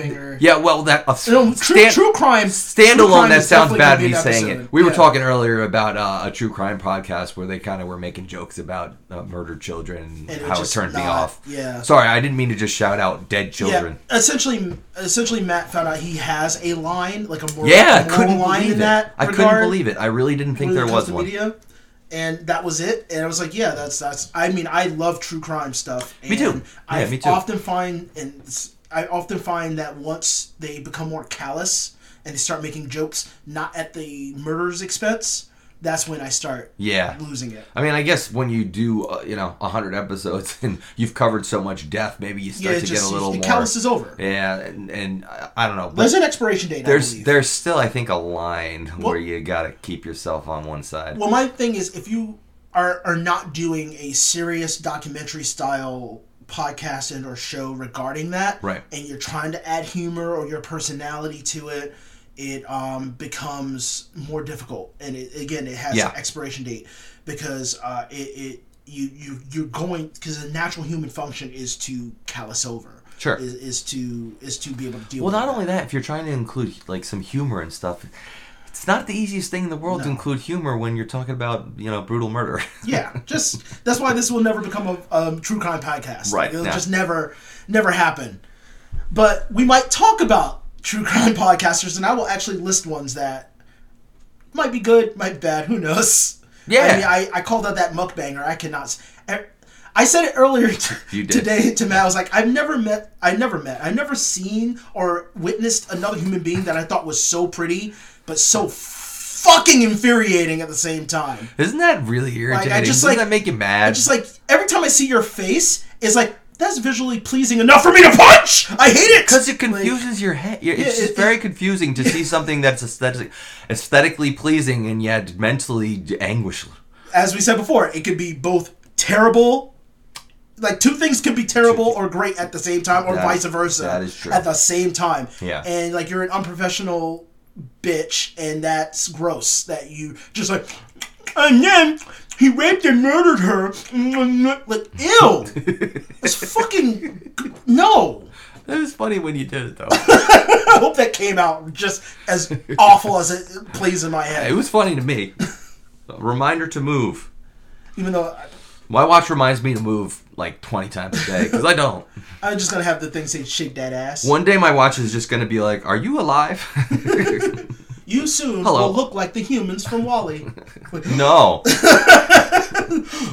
crime standalone. That sounds bad. Me saying it. We were talking earlier about a true crime podcast where they kind of were making jokes about murdered children and how it turned me off. Yeah. Sorry, I didn't mean to just shout out dead children. Yeah. Essentially, Matt found out he has a line I couldn't believe it. I really didn't think there was one. Media. And that was it. And I was like, yeah, that's. I love true crime stuff. And me too. Yeah, me too. I often find that once they become more callous and they start making jokes not at the murderer's expense, that's when I start losing it. I guess when you do, 100 episodes and you've covered so much death, maybe you start to get a little more. Callous is over. Yeah, and I don't know. There's an expiration date, I believe. There's still, I think, a line where you got to keep yourself on one side. Well, my thing is, if you are not doing a serious documentary-style podcast and or show regarding that, and you're trying to add humor or your personality to it, it becomes more difficult, and it has an expiration date because because the natural human function is to callous over. Sure. Is to be able to deal with. Well, not only that, if you're trying to include some humor and stuff, It's not the easiest thing in the world to include humor when you're talking about, you know, brutal murder. Yeah, just that's why this will never become a true crime podcast. Right. It'll just never happen. But we might talk about true crime podcasters, and I will actually list ones that might be good, might be bad, who knows? Yeah. I mean, I called out that mukbanger. I cannot... I said it earlier today to Matt. I was like, I've never seen or witnessed another human being that I thought was so pretty, but so fucking infuriating at the same time. Isn't that really irritating? Like, doesn't that make you mad? Just like every time I see your face, it's like, that's visually pleasing enough for me to punch. I hate it because it confuses your head. It's very confusing to see something that's aesthetically pleasing and yet mentally anguishing. As we said before, it could be both terrible. Like, two things could be terrible or great at the same time, or vice versa. That is true. At the same time. Yeah. And, like, you're an unprofessional bitch, and that's gross. That you just like, and then he raped and murdered her. Like, ew. It's fucking... No. That was funny when you did it, though. I hope that came out just as awful as it plays in my head. It was funny to me. Reminder to move. Even though... My watch reminds me to move like 20 times a day, because I don't. I'm just going to have the thing say, shake that ass. One day my watch is just going to be like, are you alive? You soon will look like the humans from WALL-E. No.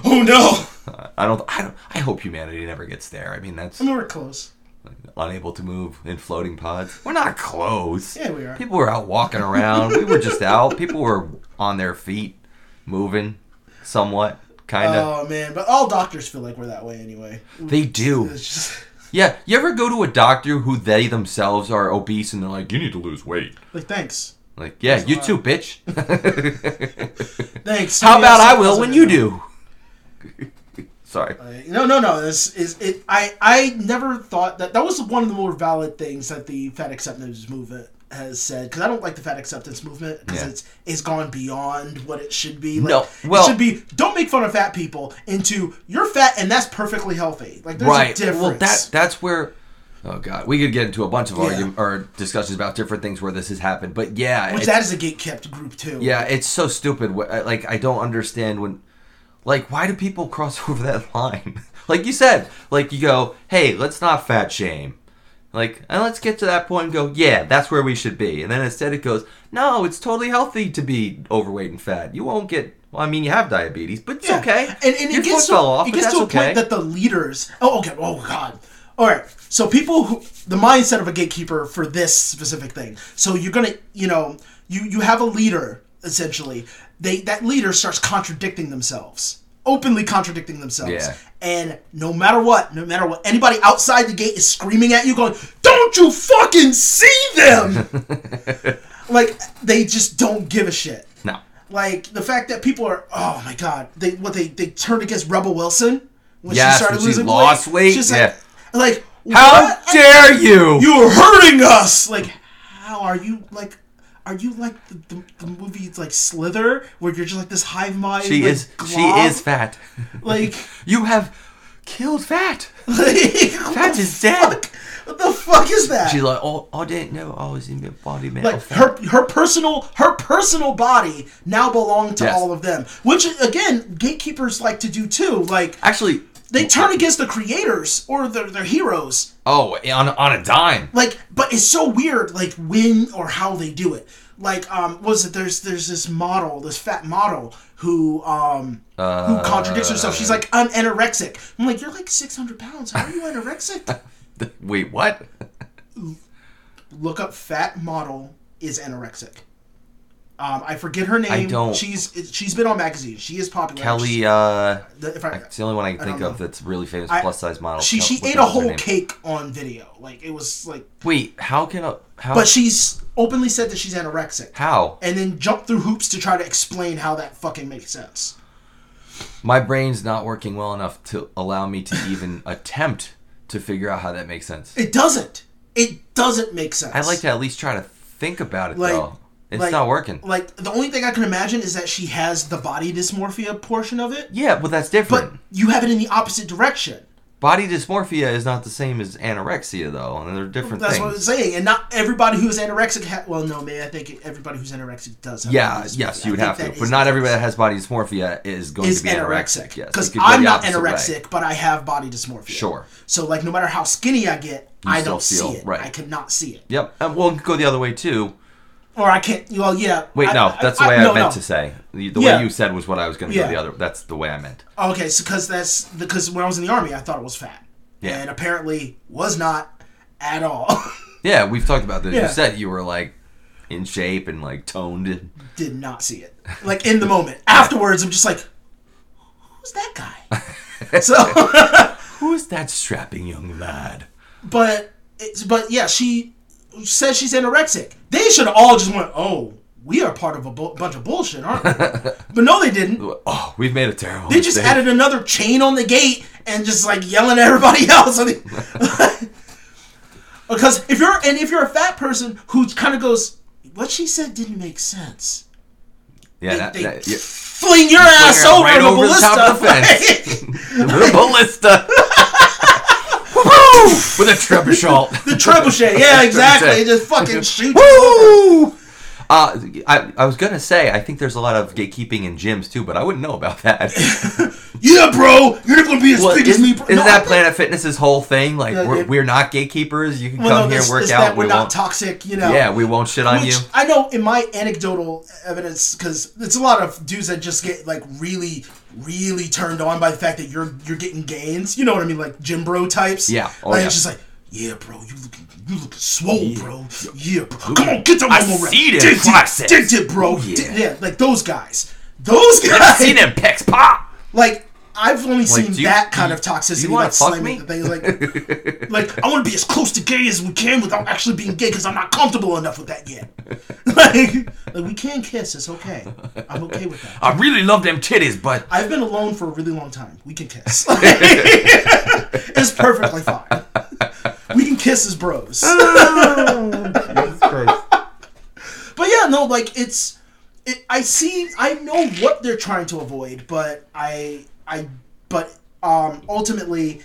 Oh, no. I hope humanity never gets there. I mean, that's... I mean, we're close. Unable to move in floating pods. We're not close. Yeah, we are. People were out walking around. We were just out. People were on their feet, moving somewhat. Kind of. Oh, man. But all doctors feel like we're that way anyway. They do. Yeah. You ever go to a doctor who they themselves are obese and they're like, you need to lose weight? Like, thanks. Like, yeah, thanks you too, bitch. Thanks. How about I will when you do? Sorry. No. This is it. I never thought that was one of the more valid things that the fat acceptance movement has said, because I don't like the fat acceptance movement, because it's gone beyond what it should be. Like, it should be, don't make fun of fat people, into you're fat and that's perfectly healthy. Like, there's a difference. Well, that's where, oh god, we could get into a bunch of arguments or discussions about different things where this has happened, but which that is a gatekept group too. Yeah, it's so stupid. Like, I don't understand when, like, why do people cross over that line? Like you said, like, you go, hey, let's not fat shame. Like, and let's get to that point and go, yeah, that's where we should be. And then instead it goes, no, it's totally healthy to be overweight and fat. You won't get, well, I mean, you have diabetes, but it's okay. And your foot fell off, but that's okay. It gets to a point that the leaders, oh, God. All right, so people who, the mindset of a gatekeeper for this specific thing. So you're going to, you know, you have a leader, essentially. That leader starts contradicting themselves. Openly contradicting themselves. Yeah. And no matter what, anybody outside the gate is screaming at you going, don't you fucking see them? Like, they just don't give a shit. No. Like, the fact that people are, oh my God, they turned against Rebel Wilson when she started losing weight. She lost weight. She's like, how dare you? You're hurting us. Like, how are you, like... Are you like the movie like Slither, where you're just like this hive mind? She is fat. Like, you have killed fat. Like, fat is dead. What the fuck is that? She's like, oh, I didn't know I was in the body, man. Like, her personal body now belonged to all of them, which again gatekeepers like to do too. Like, actually, they turn against the creators or their heroes. Oh, on a dime. Like, but it's so weird, like, when or how they do it. Like, there's this model, this fat model who contradicts herself. She's like, I'm anorexic. I'm like, you're like 600 pounds. How are you anorexic? Wait, what? Look up fat model is anorexic. I forget her name. I don't. She's been on magazines. She is popular. Kelly. It's the only one I can think of that's really famous plus size model. She ate a whole cake on video. Like, it was like. Wait, how? But she's openly said that she's anorexic. How? And then jumped through hoops to try to explain how that fucking makes sense. My brain's not working well enough to allow me to even attempt to figure out how that makes sense. It doesn't make sense. I'd like to at least try to think about it, like, though. It's not working. Like, the only thing I can imagine is that she has the body dysmorphia portion of it. Yeah, but that's different. But you have it in the opposite direction. Body dysmorphia is not the same as anorexia, though, and they're different things. That's what I'm saying, and not everybody who's anorexic... I think everybody who's anorexic does have body dysmorphia. Yes, you would have to, but not everybody that has body dysmorphia is going to be anorexic. Because yes, I'm not anorexic, but I have body dysmorphia. Sure. So, like, no matter how skinny I get, I don't see it. Right. I cannot see it. Yep, well, it could go the other way, too. Or I can't... Well, yeah. Wait, no, that's the way I meant to say. The way you said was what I was going to go the other... That's the way I meant. Okay, so because when I was in the Army, I thought it was fat. Yeah. And apparently was not at all. Yeah, we've talked about this. Yeah. You said you were, like, in shape and, like, toned. Did not see it. Like, in the moment. Afterwards, I'm just like, who's that guy? So... who's that strapping young lad? But yeah, she... says she's anorexic. They should have all just went, oh, we are part of a bunch of bullshit, aren't we? But no, they didn't. Oh, we've made a terrible mistake. They just added another chain on the gate and just, like, yelling at everybody else. I mean, because if you're a fat person who kind of goes, what she said didn't make sense. Yeah, they fling your ass over right the over ballista. The top of the fence. The ballista. With a trebuchet. The trebuchet, yeah, exactly. Just fucking shoot. Woo! I was gonna say, I think there's a lot of gatekeeping in gyms too, but I wouldn't know about that. Yeah, bro, you're not gonna be as big as me. Bro. Isn't that Planet Fitness's whole thing? Like, we're not gatekeepers. You can come here, work out. We're not toxic, you know. Yeah, we won't shit on you. I know in my anecdotal evidence, because it's a lot of dudes that just get like really, really turned on by the fact that you're getting gains. You know what I mean, like gym bro types. Yeah, it's just like. Yeah, bro, you looking swole, bro. Yeah, bro. Come on, get the one more. I see them process. Did it, bro. Yeah, like those guys. Those guys. I've seen them pecs pop. Like, I've only seen that kind of toxicity. You want to fuck me? Like, I want to be as close to gay as we can without actually being gay because I'm not comfortable enough with that yet. Like, we can kiss. It's okay. I'm okay with that. I really love them titties, but... I've been alone for a really long time. We can kiss. It's perfectly fine. We can kiss as bros. But yeah, no, like I know what they're trying to avoid, but ultimately,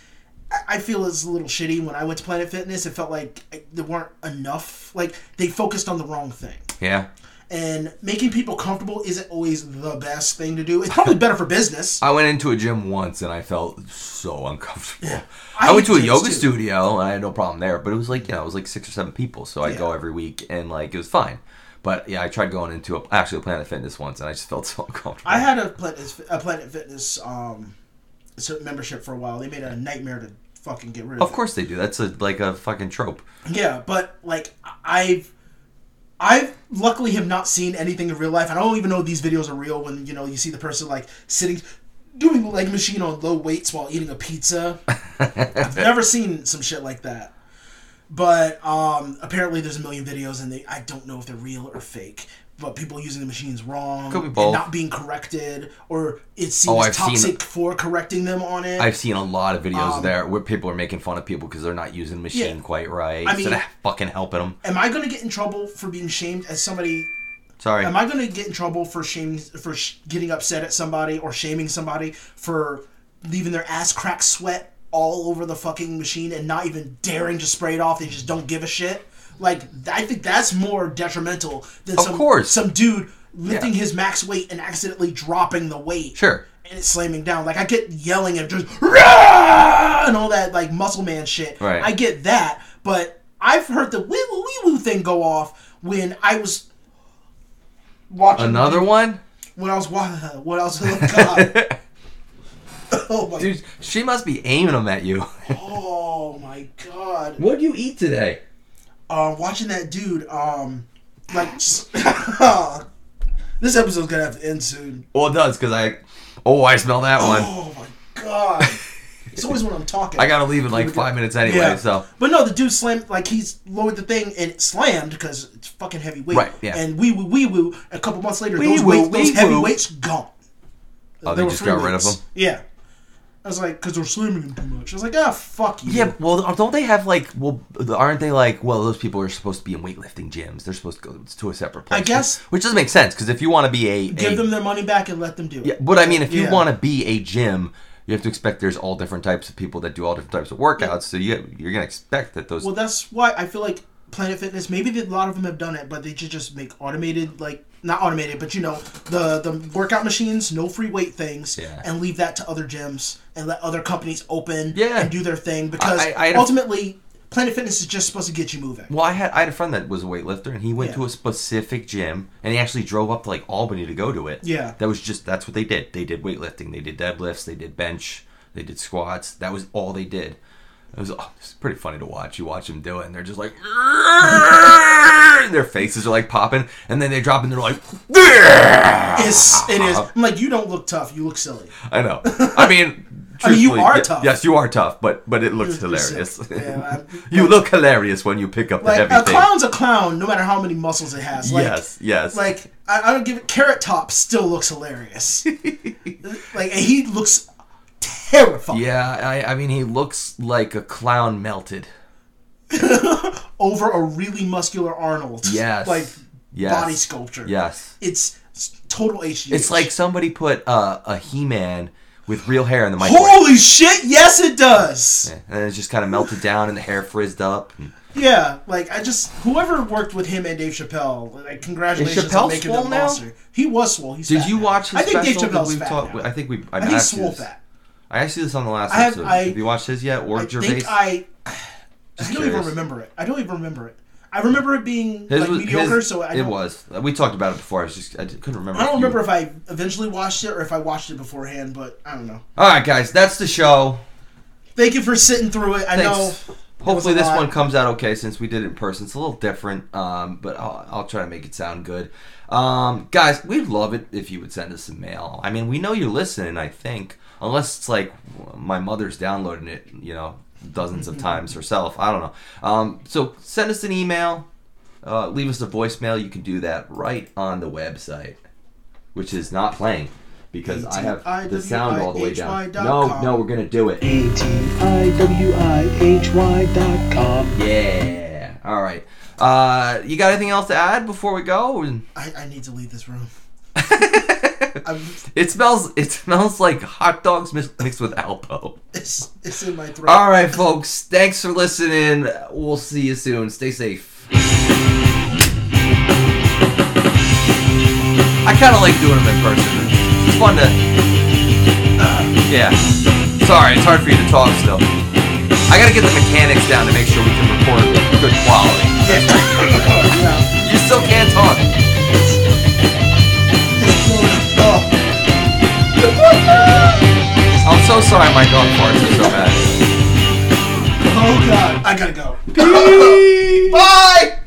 I feel it's a little shitty. When I went to Planet Fitness, it felt like there weren't enough. Like they focused on the wrong thing. Yeah. And making people comfortable isn't always the best thing to do. It's probably better for business. I went into a gym once and I felt so uncomfortable. Yeah, I went to a yoga studio and I had no problem there. But it was like, you know, it was like 6 or 7 people. So I'd go every week and like it was fine. But yeah, I tried going into a Planet Fitness once and I just felt so uncomfortable. I had a Planet Fitness membership for a while. They made it a nightmare to fucking get rid of. Of course they do. That's like a fucking trope. Yeah, but like I luckily have not seen anything in real life. I don't even know these videos are real when, you know, you see the person, like, sitting, doing leg machine on low weights while eating a pizza. I've never seen some shit like that. But apparently there's a million videos, and I don't know if they're real or fake. But people using the machines wrong. Could be both. And not being corrected. Or it seems toxic for correcting them on it. I've seen a lot of videos there where people are making fun of people because they're not using the machine quite right. I mean, instead of fucking helping them. Am I going to get in trouble for being shamed as somebody... Sorry. Am I going to get in trouble for getting upset at somebody or shaming somebody for leaving their ass crack sweat all over the fucking machine and not even daring to spray it off? They just don't give a shit? Like, I think that's more detrimental than some dude lifting his max weight and accidentally dropping the weight. Sure. And it's slamming down. Like, I get yelling and just, Rah! And all that, like, muscle man shit. Right. I get that. But I've heard the wee-woo-wee-woo thing go off when I was watching... Another one? When I was watching... What else? God. Oh, my... Dude, she must be aiming them at you. Oh, my God. What'd you eat today? Watching that dude, this episode's gonna have to end soon. Well, it does, because I smell that one. Oh, my God. It's always when I'm talking. I gotta leave in, like, 5 minutes anyway, so. But no, the dude slammed, like, he's lowered the thing, and it slammed, because it's fucking heavy weight. Right, yeah. And wee-woo, a couple months later, those heavy weights gone. Oh, they just got rid of them? Yeah. I was like, because they're slamming him too much. I was like, fuck you. Yeah, well, don't they have, like, aren't they like, well, those people are supposed to be in weightlifting gyms. They're supposed to go to a separate place. I guess. Which doesn't make sense, because if you want to be a... Give them their money back and let them do it. Yeah, but I mean, if you want to be a gym... you have to expect there's all different types of people that do all different types of workouts. Yeah. So you're going to expect that those... Well, that's why I feel like Planet Fitness, maybe a lot of them have done it, but they should just make automated, like, not automated, but, you know, the workout machines, no free weight things, yeah. and leave that to other gyms and let other companies open yeah. and do their thing, because ultimately... Planet Fitness is just supposed to get you moving. Well, I had a friend that was a weightlifter, and he went yeah. to a specific gym, and he actually drove up to, like, Albany to go to it. Yeah. That's what they did. They did weightlifting. They did deadlifts. They did bench. They did squats. That was all they did. It was pretty funny to watch. You watch them do it, and they're just like... and their faces are, like, popping, and then they drop, and they're like... It is. I'm like, you don't look tough. You look silly. I know. I mean... I mean, you are tough. Yes, you are tough, but it looks hilarious. Yeah, you look hilarious when you pick up the heavy thing. A clown's a clown, no matter how many muscles it has. Like, yes. Like, I don't give it... Carrot Top still looks hilarious. Like, and he looks terrifying. Yeah, I mean, he looks like a clown melted. Over a really muscular Arnold. Yes. Like, body sculpture. Yes. It's total HGH. It's like somebody put a He-Man... with real hair in the microwave. Holy shit, yes it does! Yeah, and it just kind of melted down and the hair frizzed up. Yeah, like, whoever worked with him and Dave Chappelle, like, congratulations on making them monster. He was swole, he's fat. Did you watch his special? I think Dave Chappelle's fat now. I think he's swole fat. I asked you this on the last episode. Have you watched his yet? Or Gervais? I don't even remember it. I remember it being mediocre, so I don't... It was. We talked about it before. I couldn't remember. I don't remember if I eventually watched it or if I watched it beforehand, but I don't know. All right, guys. That's the show. Thank you for sitting through it. I know. Hopefully this one comes out okay since we did it in person. It's a little different, but I'll try to make it sound good. Guys, we'd love it if you would send us some mail. I mean, we know you're listening, I think, unless it's like my mother's downloading it, you know. Dozens of times herself. I don't know. So send us an email. Leave us a voicemail. You can do that right on the website, which is not playing because I have the sound all the way down. No, we're going to do it. ATIWIHY.com. Yeah. All right. You got anything else to add before we go? I need to leave this room. It smells like hot dogs mixed with Alpo. It's in my throat. All right, folks. Thanks for listening. We'll see you soon. Stay safe. I kind of like doing them in person. It's fun to... yeah. Sorry, it's hard for you to talk still. I got to get the mechanics down to make sure we can record good quality. You still can't talk. I'm so sorry my dog farts are so bad. Oh god, I gotta go. Bye!